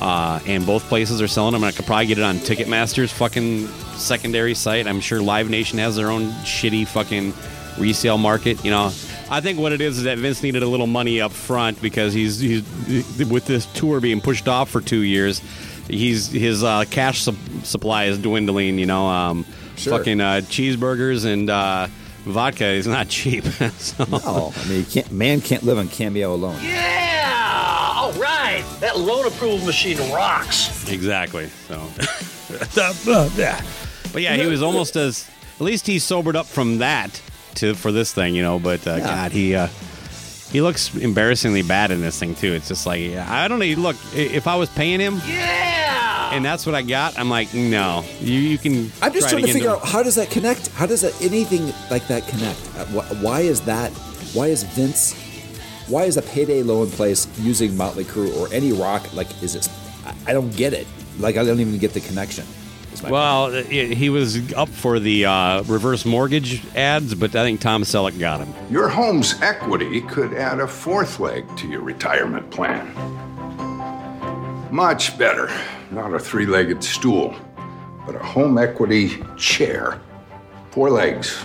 Uh, and both places are selling them. I could probably get it on Ticketmaster's fucking secondary site. I'm sure Live Nation has their own shitty fucking resale market. You know, I think what it is is that Vince needed a little money up front because he's, he's with this tour being pushed off for two years. He's his uh, cash su- supply is dwindling. You know, um, sure. fucking uh, cheeseburgers and uh, vodka is not cheap. so. No, I mean, you can't, man can't live on Cameo alone. Yeah. All right, that loan approval machine rocks. Exactly. So, but yeah, he was almost as. At least he sobered up from that to for this thing, you know. But uh, yeah. God, he uh, he looks embarrassingly bad in this thing too. It's just like I don't know. Look, if I was paying him, yeah, and that's what I got. I'm like, no, you you can. I'm just try trying to, to figure out how does that connect? How does that anything like that connect? Why is that? Why is Vince? Why is a payday loan place using Motley Crue or any rock? Like, is it? I don't get it. Like, I don't even get the connection. Well, it, he was up for the uh, reverse mortgage ads, but I think Tom Selleck got him. Your home's equity could add a fourth leg to your retirement plan. Much better. Not a three-legged stool, but a home equity chair. Four legs.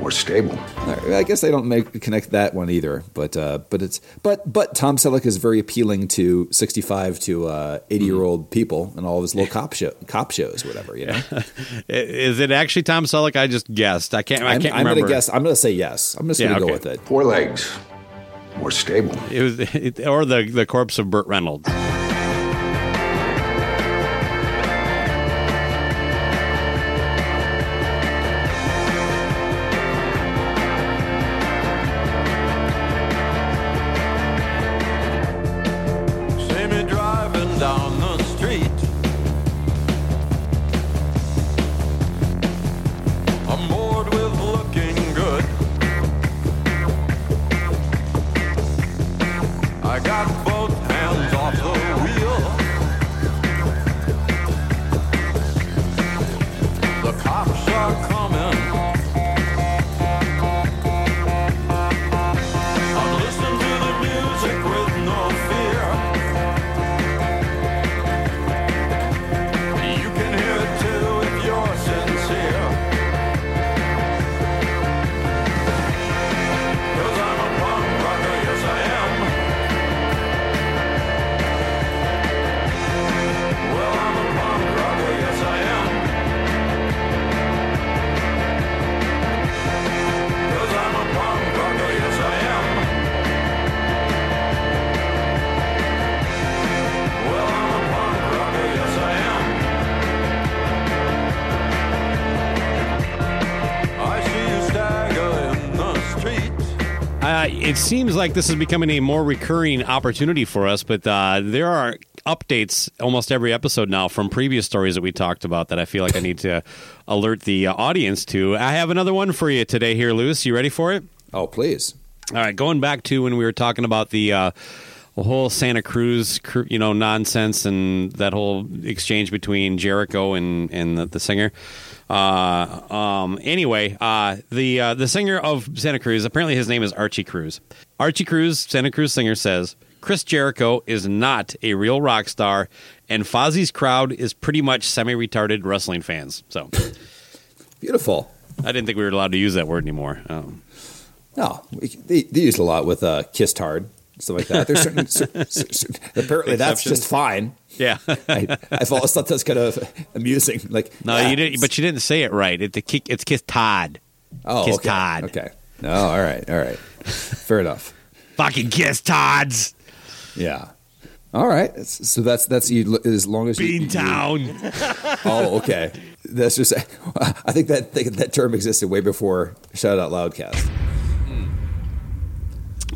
More stable. I guess they don't make connect that one either, but uh, but it's but but Tom Selleck is very appealing to sixty-five to uh, eighty year old people and all of his little cop show cop shows, whatever. You know, is it actually Tom Selleck? I just guessed. I can't. I I'm, can't I'm remember. Gonna guess. I'm going to say yes. I'm just going to yeah, go okay. with it. Four legs, more stable. It was it, or the the corpse of Burt Reynolds. It seems like this is becoming a more recurring opportunity for us, but uh, there are updates almost every episode now from previous stories that we talked about that I feel like I need to alert the audience to. I have another one for you today here, Lewis. You ready for it? Oh, please. All right. Going back to when we were talking about the uh, whole Santa Cruz, you know, nonsense and that whole exchange between Jericho and, and the, the singer. Uh, um, anyway, uh, the uh, the singer of Santa Cruz, apparently his name is Archie Cruz. Archie Cruz, Santa Cruz singer, says, Chris Jericho is not a real rock star, and Fozzie's crowd is pretty much semi-retarded wrestling fans. So, beautiful. I didn't think we were allowed to use that word anymore. Um, no, we, they, they use it a lot with uh, Kissed Hard, stuff like that. There's certain, certain, certain apparently exceptions. That's just fine. Yeah, I, I've always thought that's kind of amusing. Like, no, yeah, you didn't, but you didn't say it right. It, it, it's Kissed Todd. Oh, Kissed okay. Todd. Okay. Oh, all right, all right. Fair enough. Fucking Kissed Todds. Yeah. All right. So that's that's you, as long as Bean you, Town. You, oh, okay. That's just. I think that that term existed way before Shout Out Loudcast.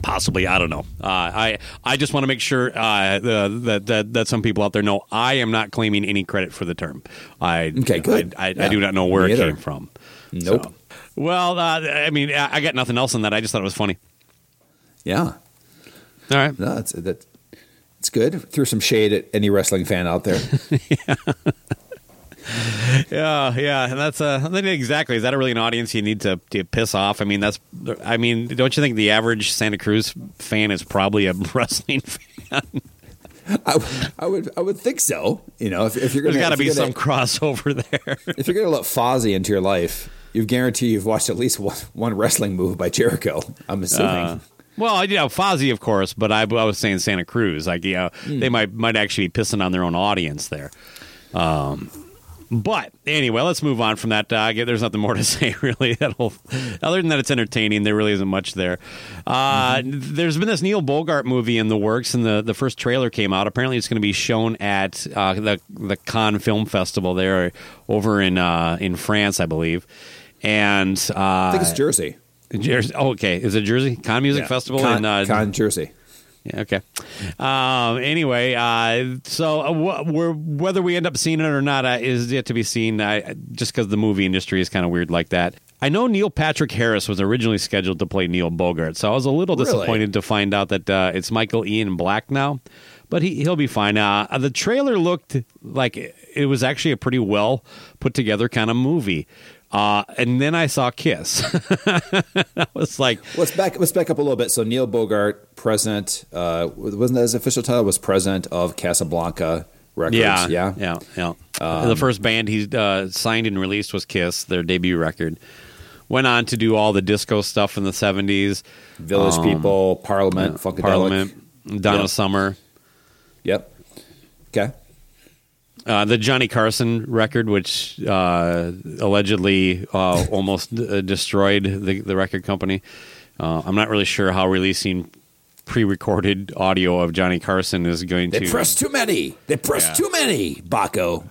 Possibly, I don't know. Uh, I I just want to make sure uh, that that that some people out there know I am not claiming any credit for the term. I okay, good. I, I, yeah. I do not know where Me it either. came from. Nope. So, well, uh, I mean, I got nothing else on that. I just thought it was funny. Yeah. All right. No, it's that. It's good. Threw some shade at any wrestling fan out there. yeah. yeah, yeah, and that's uh, exactly. Is that really an audience you need to, to piss off? I mean, that's. I mean, don't you think the average Santa Cruz fan is probably a wrestling fan? I, I would, I would think so. You know, if, if you're gonna, there's got to be gonna, some crossover there. If you're gonna let Fozzie into your life, you guarantee you've watched at least one, one wrestling move by Jericho. I'm assuming. Uh, Well, I you know Fozzie, of course, but I, I was saying Santa Cruz. Like, you know, mm. they might might actually be pissing on their own audience there. Um, but anyway, let's move on from that. Uh, there's nothing more to say, really. That whole, other than that, it's entertaining. There really isn't much there. Uh, mm-hmm. There's been this Neil Bogart movie in the works, and the, the first trailer came out. Apparently, it's going to be shown at uh, the the Cannes Film Festival there, over in uh, in France, I believe. And uh, I think it's Jersey. Jersey. Oh, okay. Is it Jersey? Cannes Music yeah. Festival? Con, in uh, Cannes, Jersey. Yeah, okay. Um, anyway, uh, so uh, wh- we're, whether we end up seeing it or not uh, is yet to be seen, uh, just because the movie industry is kind of weird like that. I know Neil Patrick Harris was originally scheduled to play Neil Bogart, so I was a little really? disappointed to find out that uh, it's Michael Ian Black now, but he, he'll be fine. Uh, the trailer looked like it was actually a pretty well put together kind of movie. Uh, and then I saw Kiss. I was like, let's back let's back up a little bit. So Neil Bogart, president, uh, wasn't that his official title? Was president of Casablanca Records? Yeah, yeah, yeah. yeah. Um, the first band he uh, signed and released was Kiss, their debut record. Went on to do all the disco stuff in the seventies, Village um, People, Parliament, yeah, Funkadelic, Parliament, Donna yep. Summer. Yep. Okay. Uh, the Johnny Carson record, which uh, allegedly uh, almost uh, destroyed the, the record company. Uh, I'm not really sure how releasing pre-recorded audio of Johnny Carson is going they to... They pressed too many! They pressed yeah. too many, Bakko!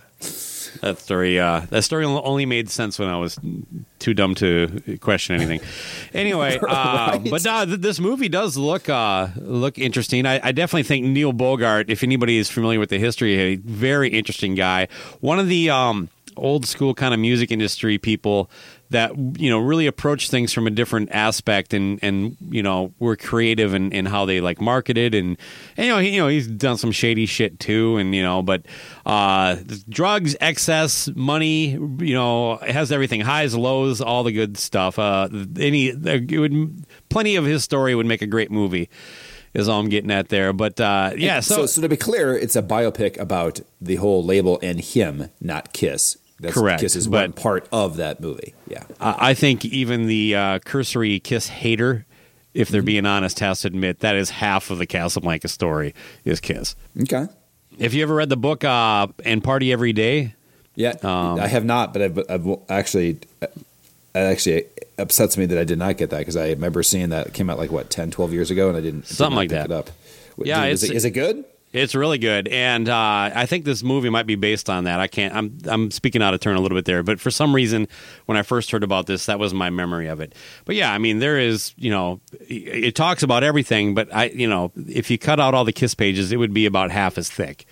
That story, uh, that story only made sense when I was too dumb to question anything. Anyway, uh, right. but uh, th- this movie does look uh, look interesting. I-, I definitely think Neil Bogart, if anybody is familiar with the history, a very interesting guy. One of the um, old school kind of music industry people that, you know, really approach things from a different aspect and, and you know, were creative in, in how they, like, marketed. And, and you know, he, you know, he's done some shady shit, too. And, you know, but uh, drugs, excess, money, you know, it has everything. Highs, lows, all the good stuff. Uh, any it would plenty of his story would make a great movie is all I'm getting at there. But, uh, yeah. So, so so to be clear, it's a biopic about the whole label and him, not Kiss. That's correct. Kiss is one part of that movie. Yeah, I, I think even the uh, cursory Kiss hater, if they're mm-hmm. being honest, has to admit that is half of the Casablanca story is Kiss. Okay. If you ever read the book uh, and Party Every Day, yeah, um, I have not, but I've, I've actually, it actually upsets me that I did not get that because I remember seeing that it came out like what ten, twelve years ago, and I didn't something did not like pick that. It up. Yeah, is, it's, it, is it good? It's really good, and uh, I think this movie might be based on that. I can't. I'm I'm speaking out of turn a little bit there, but for some reason, when I first heard about this, that was my memory of it. But yeah, I mean, there is, you know, it talks about everything, but I, you know, if you cut out all the Kiss pages, it would be about half as thick.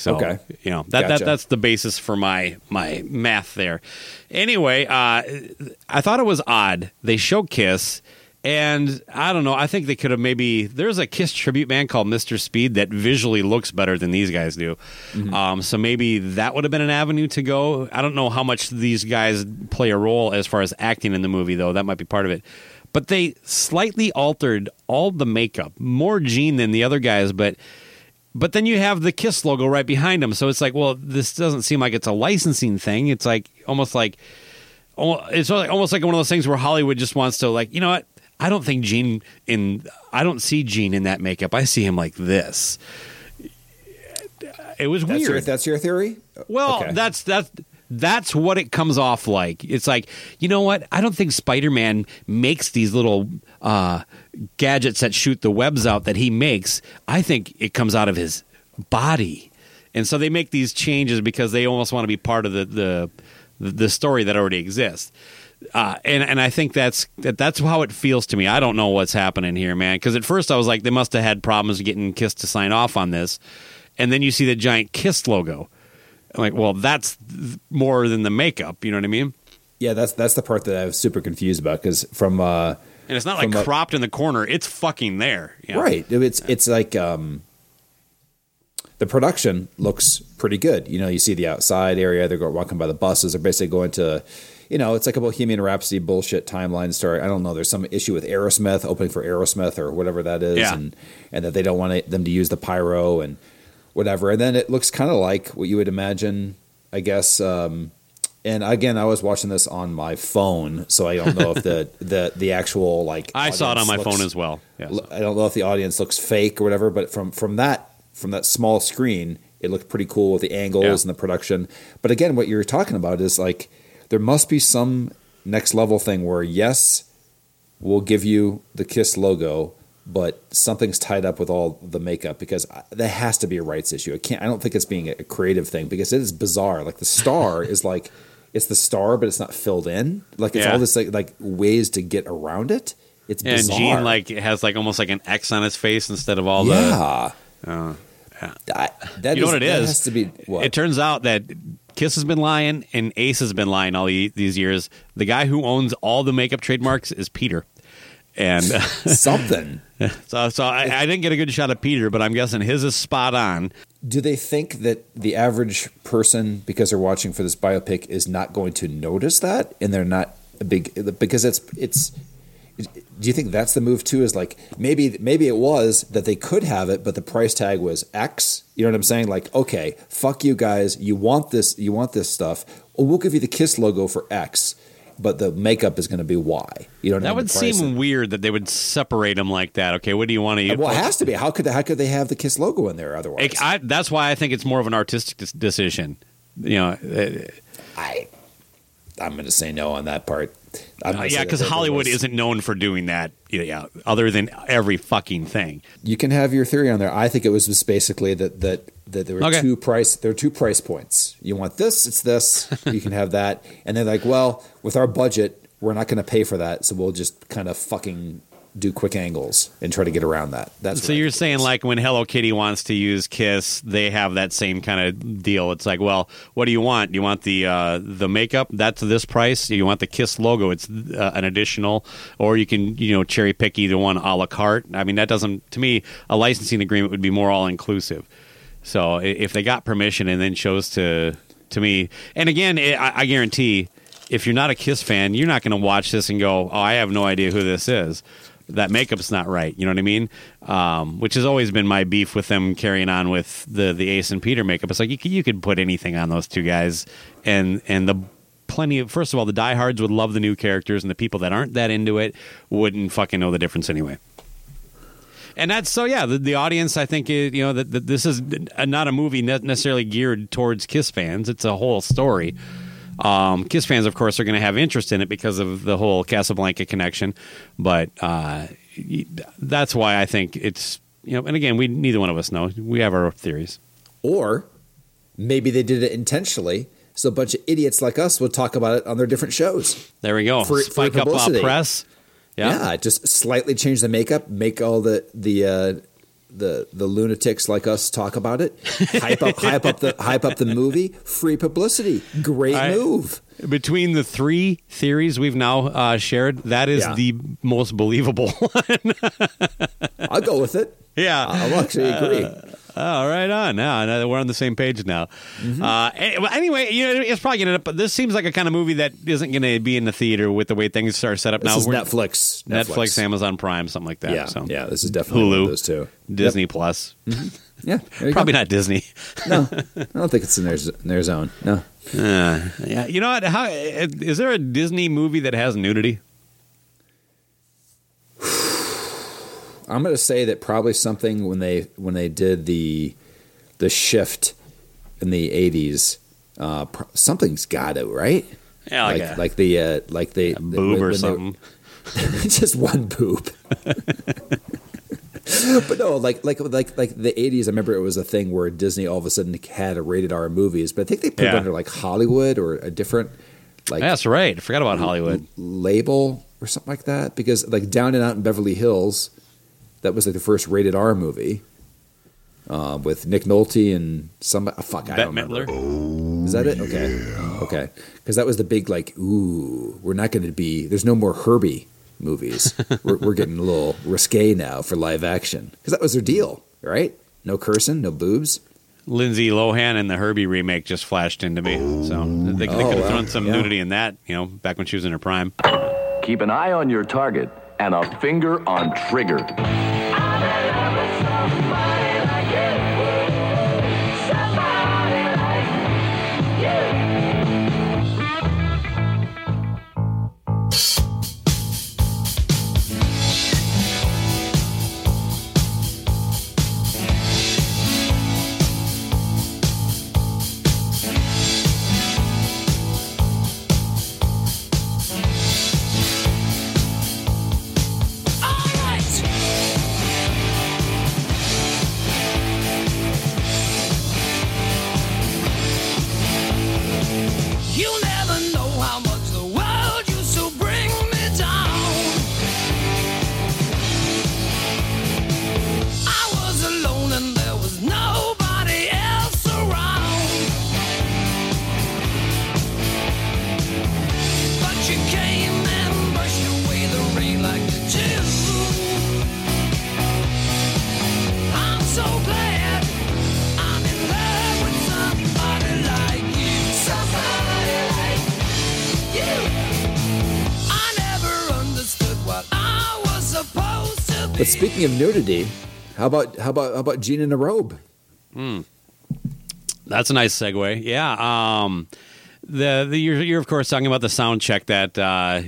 So, okay. you know, that, gotcha. that that's the basis for my my math there. Anyway, uh, I thought it was odd. They show Kiss, and I don't know. I think they could have maybe... There's a Kiss tribute band called Mister Speed that visually looks better than these guys do. Mm-hmm. Um, so maybe that would have been an avenue to go. I don't know how much these guys play a role as far as acting in the movie, though. That might be part of it. But they slightly altered all the makeup. More Gene than the other guys, but... But then you have the Kiss logo right behind them. So it's like, well, this doesn't seem like it's a licensing thing. It's like almost like it's almost like one of those things where Hollywood just wants to, like, you know what? I don't think Gene in I don't see Gene in that makeup. I see him like this. It was weird. That's your, that's your theory? Well, okay. that's that's that's what it comes off like. It's like, you know what? I don't think Spider-Man makes these little uh gadgets that shoot the webs out that he makes. I think it comes out of his body, and so they make these changes because they almost want to be part of the the, the story that already exists. Uh, and and I think that's that, that's how it feels to me. I don't know what's happening here, man. Because at first I was like, they must have had problems getting Kiss to sign off on this, and then you see the giant Kiss logo. I'm like, well, that's more than the makeup. You know what I mean? Yeah, that's that's the part that I was super confused about because from. Uh... And it's not like a, cropped in the corner. It's fucking there. You know? Right. It's it's like um, the production looks pretty good. You know, you see the outside area. They're walking by the buses. They're basically going to, you know, it's like a Bohemian Rhapsody bullshit timeline story. I don't know. There's some issue with Aerosmith, opening for Aerosmith or whatever that is. Yeah. And, and that they don't want them to use the pyro and whatever. And then it looks kind of like what you would imagine, I guess, um, and again, I was watching this on my phone, so I don't know if the the, the actual like I saw it on my looks, phone as well. Yeah, so. I don't know if the audience looks fake or whatever, but from from that from that small screen, it looked pretty cool with the angles yeah. and the production. But again, what you're talking about is like there must be some next level thing where yes, we'll give you the Kiss logo, but something's tied up with all the makeup because that has to be a rights issue. I can't. I don't think it's being a creative thing because it is bizarre. Like the star is like. It's the star, but it's not filled in. Like it's yeah. all this like, like ways to get around it. It's and bizarre. Gene like it has like almost like an X on his face instead of all yeah. the uh, yeah. That, that you is, know what it that is. Has to be, what? It turns out that Kiss has been lying and Ace has been lying all these years. The guy who owns all the makeup trademarks is Peter. And something. So, so I, I didn't get a good shot of Peter, but I'm guessing his is spot on. Do they think that the average person, because they're watching for this biopic, is not going to notice that, and they're not a big because it's it's. Do you think that's the move too? Is like maybe maybe it was that they could have it, but the price tag was X. You know what I'm saying? Like, okay, fuck you guys. You want this? You want this stuff? Well, we'll give you the Kiss logo for X. But the makeup is going to be Y. You don't. That would seem weird that they would separate them like that. Okay, what do you want to? Eat? Well, it has to be. How could how could they have the Kiss logo in there otherwise? It, I, that's why I think it's more of an artistic decision. You know, it, I I'm going to say no on that part. Uh, yeah, because Hollywood was. Isn't known for doing that. Yeah, other than every fucking thing. You can have your theory on there. I think it was just basically that that. That there were okay. two price there were two price points. You want this, it's this. You can have that, and they're like, well, with our budget, we're not going to pay for that, so we'll just kind of fucking do quick angles and try to get around that. That's so you're saying like when Hello Kitty wants to use Kiss, they have that same kind of deal. It's like, well, what do you want? Do you want the uh, the makeup? That's this price. Do you want the Kiss logo? It's uh, an additional, or you can you know cherry pick either one a la carte. I mean, that doesn't to me a licensing agreement would be more all inclusive. So if they got permission and then chose to to me, and again, I, I guarantee if you're not a Kiss fan, you're not going to watch this and go, oh, I have no idea who this is. That makeup's not right. You know what I mean? Um, which has always been my beef with them carrying on with the, the Ace and Peter makeup. It's like you could, you could put anything on those two guys. And, and the plenty of, first of all, the diehards would love the new characters and the people that aren't that into it wouldn't fucking know the difference anyway. And that's so, yeah, the, the audience, I think, you know, that this is not a movie necessarily geared towards Kiss fans. It's a whole story. Um, Kiss fans, of course, are going to have interest in it because of the whole Casablanca connection. But uh, that's why I think it's, you know, and again, we neither one of us know. We have our theories. Or maybe they did it intentionally. So a bunch of idiots like us would talk about it on their different shows. There we go. For, Spike for up uh, press. Yeah. yeah, just slightly change the makeup, make all the the uh, the the lunatics like us talk about it, hype up hype up the hype up the movie, free publicity, great I, move. Between the three theories we've now uh, shared, that is yeah. the most believable one. I'll go with it. Yeah, I'll actually agree. Uh, Oh, right on. Now we're on the same page now. Mm-hmm. Uh, anyway, you know, it's probably going to end up, this seems like a kind of movie that isn't going to be in the theater with the way things are set up this now. This is we're, Netflix. Netflix. Netflix, Amazon Prime, something like that. Yeah, so. yeah this is definitely Hulu, one of those two. Disney yep. Plus. Mm-hmm. Yeah. Probably go. Not Disney. No, I don't think it's in their, in their zone. No. Uh, yeah. You know what? How, is there a Disney movie that has nudity? I'm going to say that probably something when they when they did the the shift in the eighties, uh, pro- something's got it, right? Yeah, like like, a, like the uh, like they boob when, or when something. They, just one boob. But no, like like like like the eighties. I remember it was a thing where Disney all of a sudden had a rated R movies, but I think they put yeah. it under like Hollywood or a different. Like that's right. I forgot about Hollywood label or something like that, because like Down and Out in Beverly Hills. That was like the first rated R movie uh, with Nick Nolte and somebody. Oh, fuck, I Bette don't remember. Oh, is that it? Okay. Yeah. Okay. Because that was the big, like, ooh, we're not going to be, there's no more Herbie movies. we're, we're getting a little risque now for live action. Because that was their deal, right? No cursing, no boobs. Lindsay Lohan and the Herbie remake just flashed into me. Oh. So they, they, oh, they could have wow. thrown some yeah. nudity in that, you know, back when she was in her prime. Keep an eye on your target and a finger on trigger. But speaking of nudity, how about how about how about Gene in a robe? Mm. That's a nice segue. Yeah, um, the the you're, you're of course talking about the sound check that uh,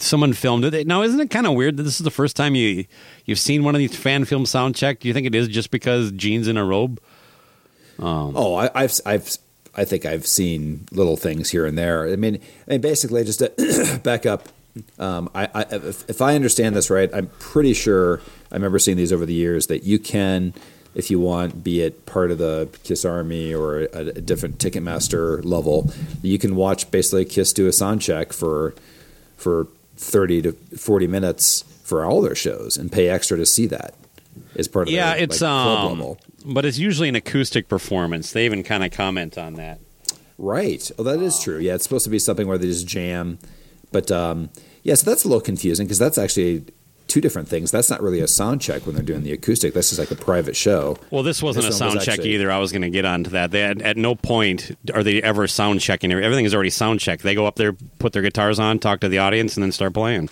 someone filmed it. Now, isn't it kind of weird that this is the first time you you've seen one of these fan film sound check? Do you think it is just because Gene's in a robe? Um, oh, I, I've I've I think I've seen little things here and there. I mean, I mean basically just to back up. Um, I, I, if, if I understand this right, I'm pretty sure I remember seeing these over the years that you can, if you want, be it part of the KISS Army or a, a different Ticketmaster level, you can watch basically KISS do a sound check for for thirty to forty minutes for all their shows and pay extra to see that as part of yeah, their, it's like, club um, level. But it's usually an acoustic performance. They even kind of comment on that. Right. Oh, that um, is true. Yeah, it's supposed to be something where they just jam. But, um, yeah, so that's a little confusing because that's actually two different things. That's not really a sound check when they're doing the acoustic. This is like a private show. Well, this wasn't this a sound was check actually... either. I was going to get onto that. They had, at no point are they ever sound checking. Everything is already sound checked. They go up there, put their guitars on, talk to the audience, and then start playing.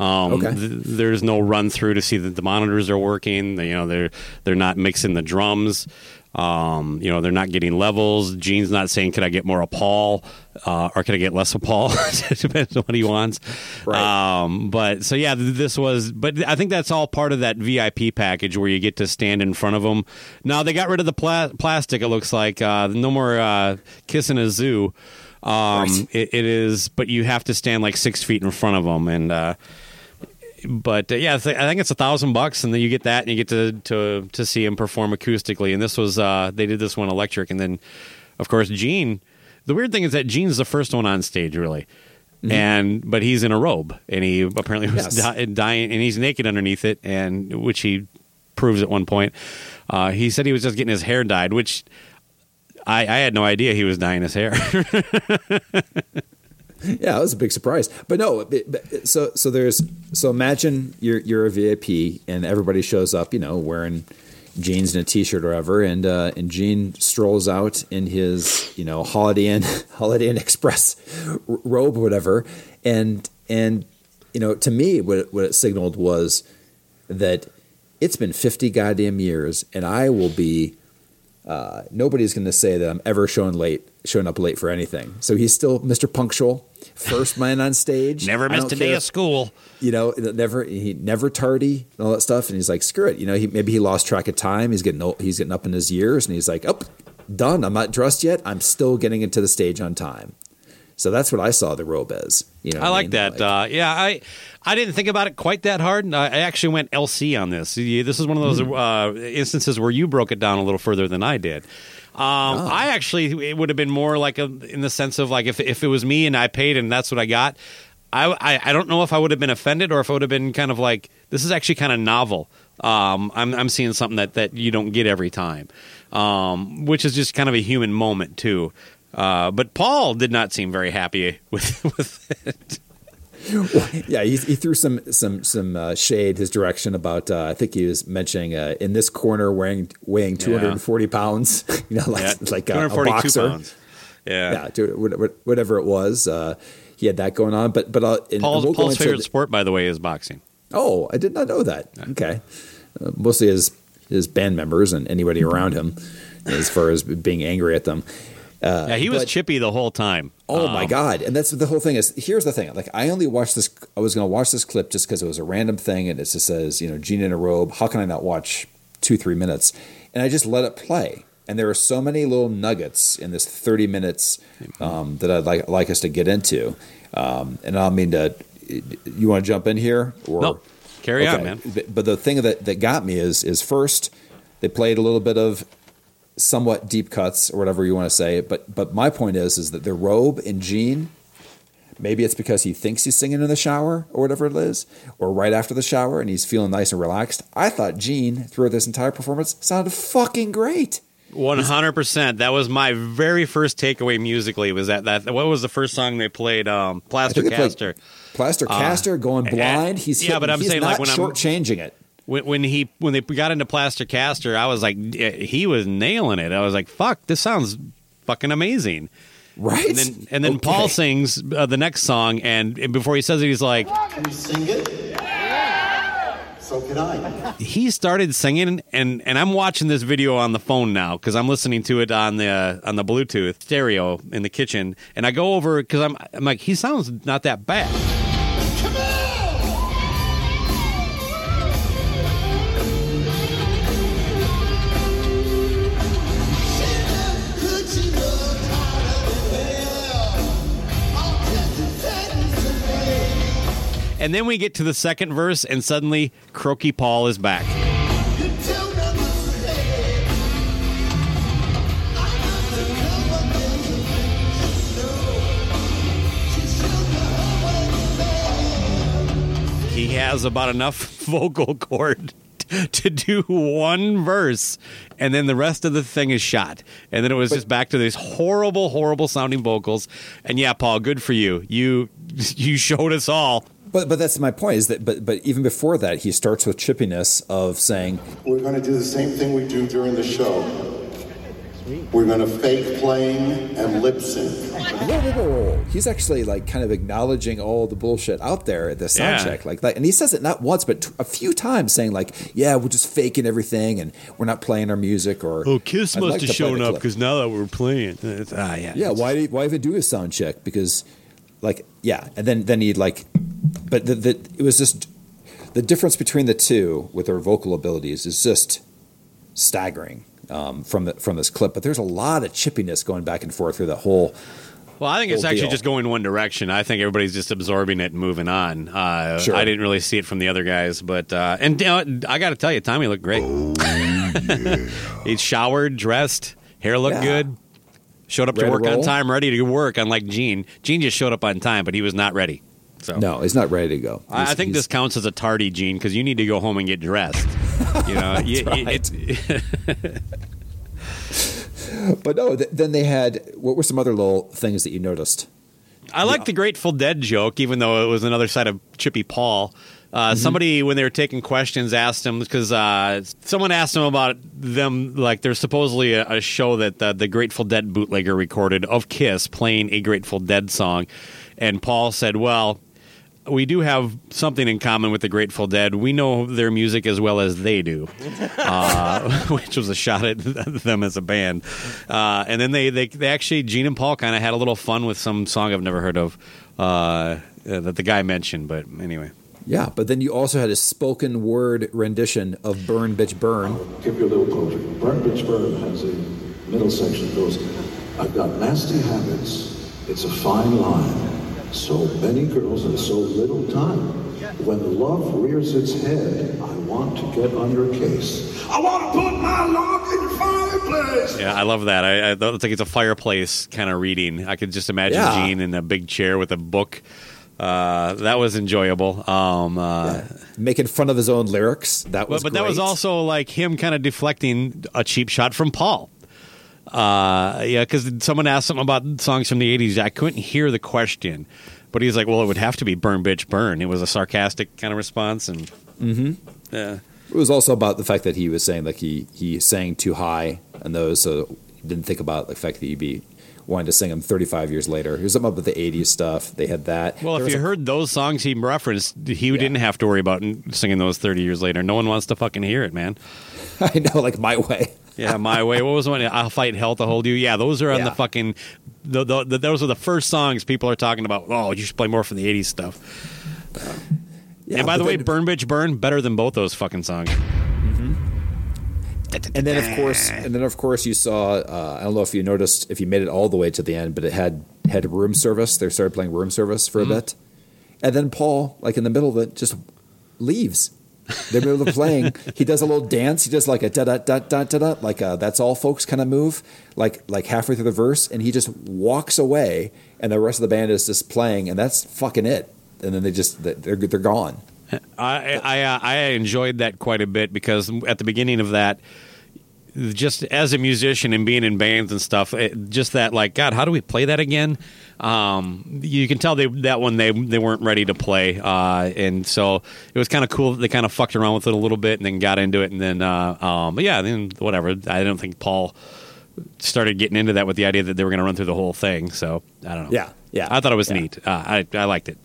Um, okay. th- there's no run through to see that the monitors are working. They, you know, they're they're not mixing the drums. Um, you know, they're not getting levels. Gene's not saying, "Could I get more of Paul, uh, or could I get less of Paul?" It depends on what he wants. Right. Um, but so yeah, this was. But I think that's all part of that V I P package where you get to stand in front of them. Now they got rid of the pla- plastic. It looks like uh, no more uh, kissing a zoo. Um, right. it, it is, but you have to stand like six feet in front of them, and. Uh, But uh, yeah, I think it's a thousand bucks, and then you get that, and you get to to to see him perform acoustically. And this was uh, they did this one electric, and then of course Gene. The weird thing is that Gene's the first one on stage, really, mm-hmm. and but he's in a robe, and he apparently was yes. di- dying, and he's naked underneath it, and which he proves at one point. Uh, he said he was just getting his hair dyed, which I, I had no idea he was dyeing his hair. Yeah, it was a big surprise. But no, so so there's so imagine you're you're a V I P and everybody shows up, you know, wearing jeans and a t-shirt or whatever, and uh, and Gene strolls out in his, you know, Holiday Inn Holiday Inn Express robe or whatever, and and you know, to me, what it, what it signaled was that it's been fifty goddamn years, and I will be. Uh, nobody's going to say that I'm ever showing late, showing up late for anything. So he's still Mister Punctual, first man on stage. Never missed a day of school. You know, never he never tardy and all that stuff. And he's like, screw it. You know, he maybe he lost track of time. He's getting old, he's getting up in his years, and he's like, oh, done. I'm not dressed yet. I'm still getting into the stage on time. So that's what I saw the robe as. You know, I like I mean? that. Like, uh, yeah, I I didn't think about it quite that hard. And I actually went L C on this. This is one of those mm. uh, instances where you broke it down a little further than I did. Um, oh. I actually, it would have been more like a, in the sense of like if if it was me and I paid and that's what I got, I, I, I don't know if I would have been offended or if I would have been kind of like, this is actually kind of novel. Um, I'm I'm seeing something that, that you don't get every time, um, which is just kind of a human moment too. Uh, but Paul did not seem very happy with, with it. Well, yeah, he, he threw some some some uh, shade his direction about. Uh, I think he was mentioning uh, in this corner weighing weighing two hundred and forty yeah. pounds. You know, like yeah. like a, a boxer. Pounds. Yeah, yeah, whatever it was. Uh, he had that going on, but but uh, and Paul's, we'll Paul's favorite the, sport, by the way, is boxing. Oh, I did not know that. Yeah. Okay, uh, mostly his his band members and anybody around him, as far as being angry at them. Uh, yeah, he was but, chippy the whole time. Oh, um, my God. And that's the whole thing is, here's the thing. Like, I only watched this. I was going to watch this clip just because it was a random thing. And it just says, you know, Gene in a robe. How can I not watch two, three minutes? And I just let it play. And there are so many little nuggets in this thirty minutes um, that I'd like, like us to get into. Um, and I mean, to, you want to jump in here? Or, no, carry okay. on, man. But the thing that, that got me is, is first, they played a little bit of somewhat deep cuts or whatever you want to say. But but my point is, is that the robe and Gene, maybe it's because he thinks he's singing in the shower or whatever it is, or right after the shower and he's feeling nice and relaxed. I thought Gene throughout this entire performance sounded fucking great. one hundred percent. That was my very first takeaway musically was that, that what was the first song they played? Um, Plaster Caster. Plaster uh, Caster going blind. He's yeah, hitting, but I'm he's saying not like when short-changing I'm shortchanging it. When, when he when they got into Plaster Caster, I was like, he was nailing it. I was like, fuck, this sounds fucking amazing, right? And then, and then okay. Paul sings uh, the next song, and, and before he says it, he's like, "Can you sing it? Yeah. So can I." He started singing, and, and I'm watching this video on the phone now because I'm listening to it on the on the Bluetooth stereo in the kitchen, and I go over because I'm I'm like, he sounds not that bad. Come on. And then we get to the second verse, and suddenly, Croaky Paul is back. He has about enough vocal cord to do one verse, and then the rest of the thing is shot. And then it was just back to these horrible, horrible sounding vocals. And yeah, Paul, good for you. You you showed us all. But but that's my point is that but but even before that he starts with chippiness of saying we're going to do the same thing we do during the show. We're going to fake playing and lip sync. Whoa, whoa, whoa. He's actually like kind of acknowledging all the bullshit out there at the sound yeah. check like that, and he says it not once but t- a few times saying like yeah we're just faking everything and we're not playing our music or oh Kiss I'd must like have shown up because now that we're playing it's, ah yeah yeah why do, why even do a sound check because like yeah and then then he'd like. But the, the, it was just the difference between the two with their vocal abilities is just staggering um, from the, from this clip. But there's a lot of chippiness going back and forth through the whole. Well, I think it's actually deal. just going one direction. I think everybody's just absorbing it and moving on. Uh, sure. I didn't really see it from the other guys, but uh, and you know, I got to tell you, Tommy looked great. Oh, yeah. He's showered, dressed, hair looked yeah. good. Showed up ready to work to on time, ready to work. Unlike Gene, Gene just showed up on time, but he was not ready. So. No, he's not ready to go. He's, I think this counts as a tardy, Gene, because you need to go home and get dressed. You know, it, right. it, it's. But no, th- then they had. What were some other little things that you noticed? I like yeah. the Grateful Dead joke, even though it was another side of Chippy Paul. Uh, mm-hmm. Somebody, when they were taking questions, asked him, because uh, someone asked him about them, like there's supposedly a, a show that the, the Grateful Dead bootlegger recorded of Kiss playing a Grateful Dead song. And Paul said, well, we do have something in common with the Grateful Dead. We know their music as well as they do, uh, which was a shot at them as a band. Uh, and then they, they, they actually, Gene and Paul kind of had a little fun with some song I've never heard of uh, that the guy mentioned. But anyway. Yeah, but then you also had a spoken word rendition of Burn, Bitch, Burn. I'll give you a little poetry. Burn, Bitch, Burn has a middle section that goes, I've got nasty habits. It's a fine line. So many girls and so little time. When love rears its head, I want to get on your case. I want to put my log in the fireplace. Yeah, I love that. I, I it's like it's a fireplace kind of reading. I could just imagine yeah. Gene in a big chair with a book. Uh, that was enjoyable. Um, uh, yeah. Making fun of his own lyrics. That was, but, but great. That was also like him kind of deflecting a cheap shot from Paul. Uh, yeah, because someone asked something about songs from the eighties. I couldn't hear the question, but he's like, "Well, it would have to be Burn, Bitch, Burn." It was a sarcastic kind of response, and mm-hmm. yeah, it was also about the fact that he was saying like he he sang too high and those, so he didn't think about the fact that he'd be wanting to sing them thirty-five years later. He was something up with the eighties stuff. They had that. Well, there if you a- heard those songs he referenced, he yeah. didn't have to worry about singing those thirty years later. No one wants to fucking hear it, man. I know, like My Way. Yeah, My Way. What was the one? I'll Fight Hell to Hold You. Yeah, those are on yeah. the fucking. The, the, the, those are the first songs people are talking about. Oh, you should play more from the eighties stuff. Uh, yeah, and by the way, then, Burn Bitch Burn better than both those fucking songs. Mm-hmm. Da, da, da, and then of course, and then of course, you saw. Uh, I don't know if you noticed if you made it all the way to the end, but it had had room service. They started playing room service for mm-hmm. a bit, and then Paul, like in the middle of it, just leaves. They're in the middle of playing. He does a little dance. He does like a da da da da da da, like a that's all folks kind of move, like like halfway through the verse, and he just walks away, and the rest of the band is just playing, and that's fucking it. And then they just they're they're gone. I I, uh, I enjoyed that quite a bit because at the beginning of that, just as a musician and being in bands and stuff, it, just that like, God, how do we play that again? Um, you can tell they, that one they they weren't ready to play, uh, and so it was kind of cool. They kind of fucked around with it a little bit and then got into it, and then uh, um, but yeah, then whatever. I don't think Paul started getting into that with the idea that they were going to run through the whole thing. So I don't know. Yeah, yeah. I thought it was yeah. neat. Uh, I I liked it.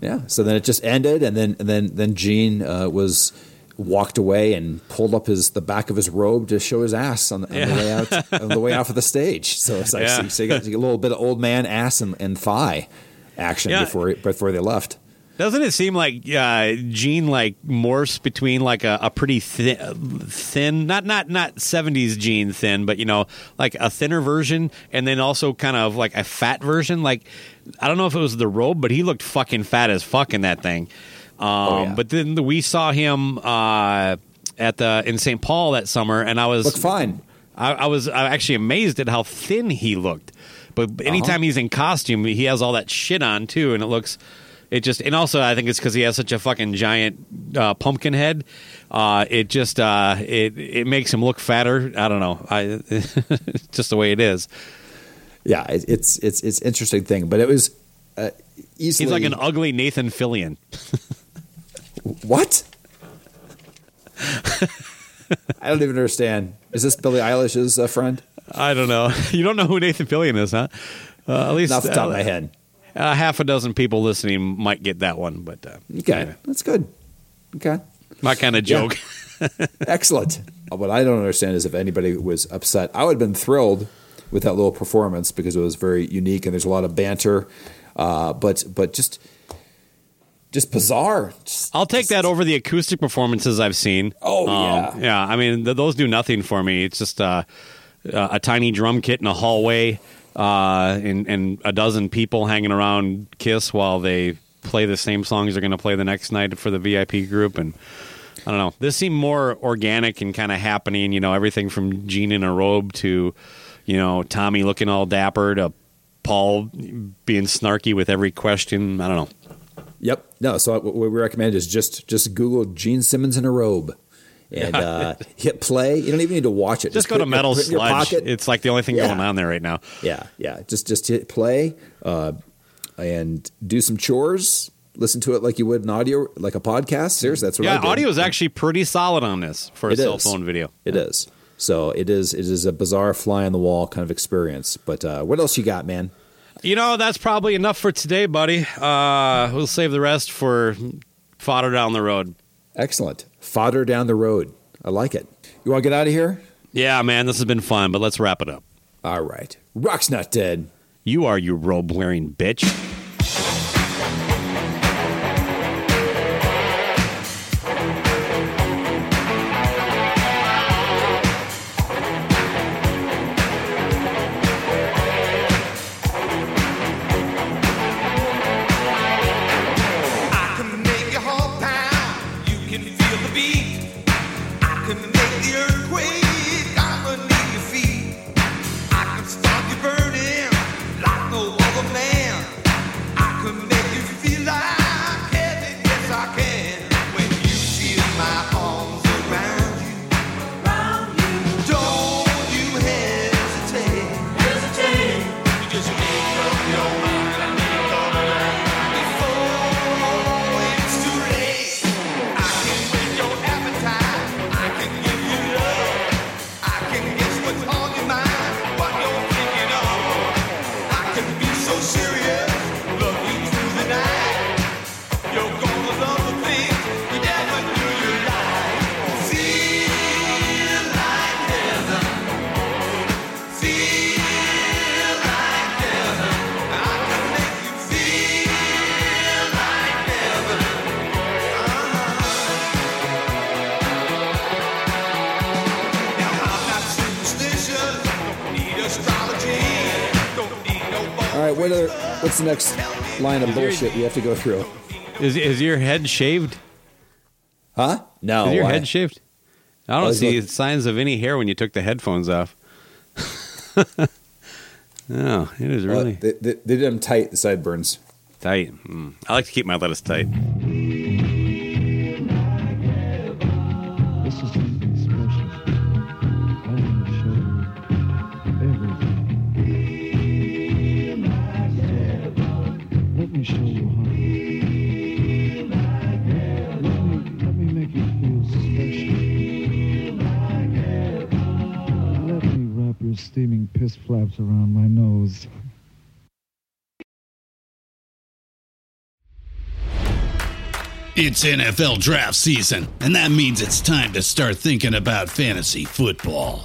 Yeah. So then it just ended, and then and then then Gene uh, was. walked away and pulled up his the back of his robe to show his ass on the, on yeah. the way out on the way out of the stage. So it's like yeah. so you got a little bit of old man ass and, and thigh action yeah. before before they left. Doesn't it seem like uh, Gene like morphs between like a, a pretty thin, thin, not not not seventies Gene thin, but you know, like a thinner version, and then also kind of like a fat version. Like I don't know if it was the robe, but he looked fucking fat as fuck in that thing. Um, oh, yeah. But then we saw him uh, at the in Saint Paul that summer, and I was looked fine. I, I was I actually amazed at how thin he looked. But anytime uh-huh. he's in costume, he has all that shit on too, and it looks it just. And also, I think it's because he has such a fucking giant uh, pumpkin head. Uh, it just uh, it it makes him look fatter. I don't know. I just the way it is. Yeah, it, it's it's it's an interesting thing, but it was uh, easily. He's like an ugly Nathan Fillion. What? I don't even understand. Is this Billie Eilish's uh, friend? I don't know. You don't know who Nathan Fillion is, huh? Uh, at least off the top uh, of my head. Uh, half a dozen people listening might get that one, but uh, okay, anyway. That's good. Okay, my kind of joke. Yeah. Excellent. What I don't understand is if anybody was upset. I would have been thrilled with that little performance because it was very unique and there's a lot of banter, uh, but but just. Just bizarre. Just, I'll take just, that over the acoustic performances I've seen. Oh, um, yeah. Yeah, I mean, th- those do nothing for me. It's just uh, uh, a tiny drum kit in a hallway uh, and, and a dozen people hanging around Kiss while they play the same songs they're going to play the next night for the V I P group. And I don't know. This seemed more organic and kind of happening. You know, everything from Gene in a robe to, you know, Tommy looking all dapper to Paul being snarky with every question. I don't know. Yep. No. So what we recommend is just just Google Gene Simmons in a robe, and yeah. uh, hit play. You don't even need to watch it. Just, just go to Metal Sludge. It's like the only thing yeah. going on there right now. Yeah, yeah. Just just hit play uh, and do some chores. Listen to it like you would an audio, like a podcast. Seriously, that's what yeah, I did. Yeah, audio is actually pretty solid on this for it a is. cell phone video. It yeah. is. So it is It is a bizarre fly on the wall kind of experience. But uh, what else you got, man? You know, that's probably enough for today, buddy. Uh, we'll save the rest for fodder down the road. Excellent. Fodder down the road. I like it. You want to get out of here? Yeah, man, this has been fun, but let's wrap it up. All right. Rock's not dead. You are, you robe-wearing bitch. What's the next line of is bullshit your, you have to go through? Is is your head shaved? Huh? No. Is your why? head shaved? I don't oh, see look- signs of any hair when you took the headphones off. No, it is really. Uh, they, they, they did them tight, the sideburns. Tight. Mm. I like to keep my lettuce tight. Steaming piss flaps around my nose. It's N F L draft season, and that means it's time to start thinking about fantasy football.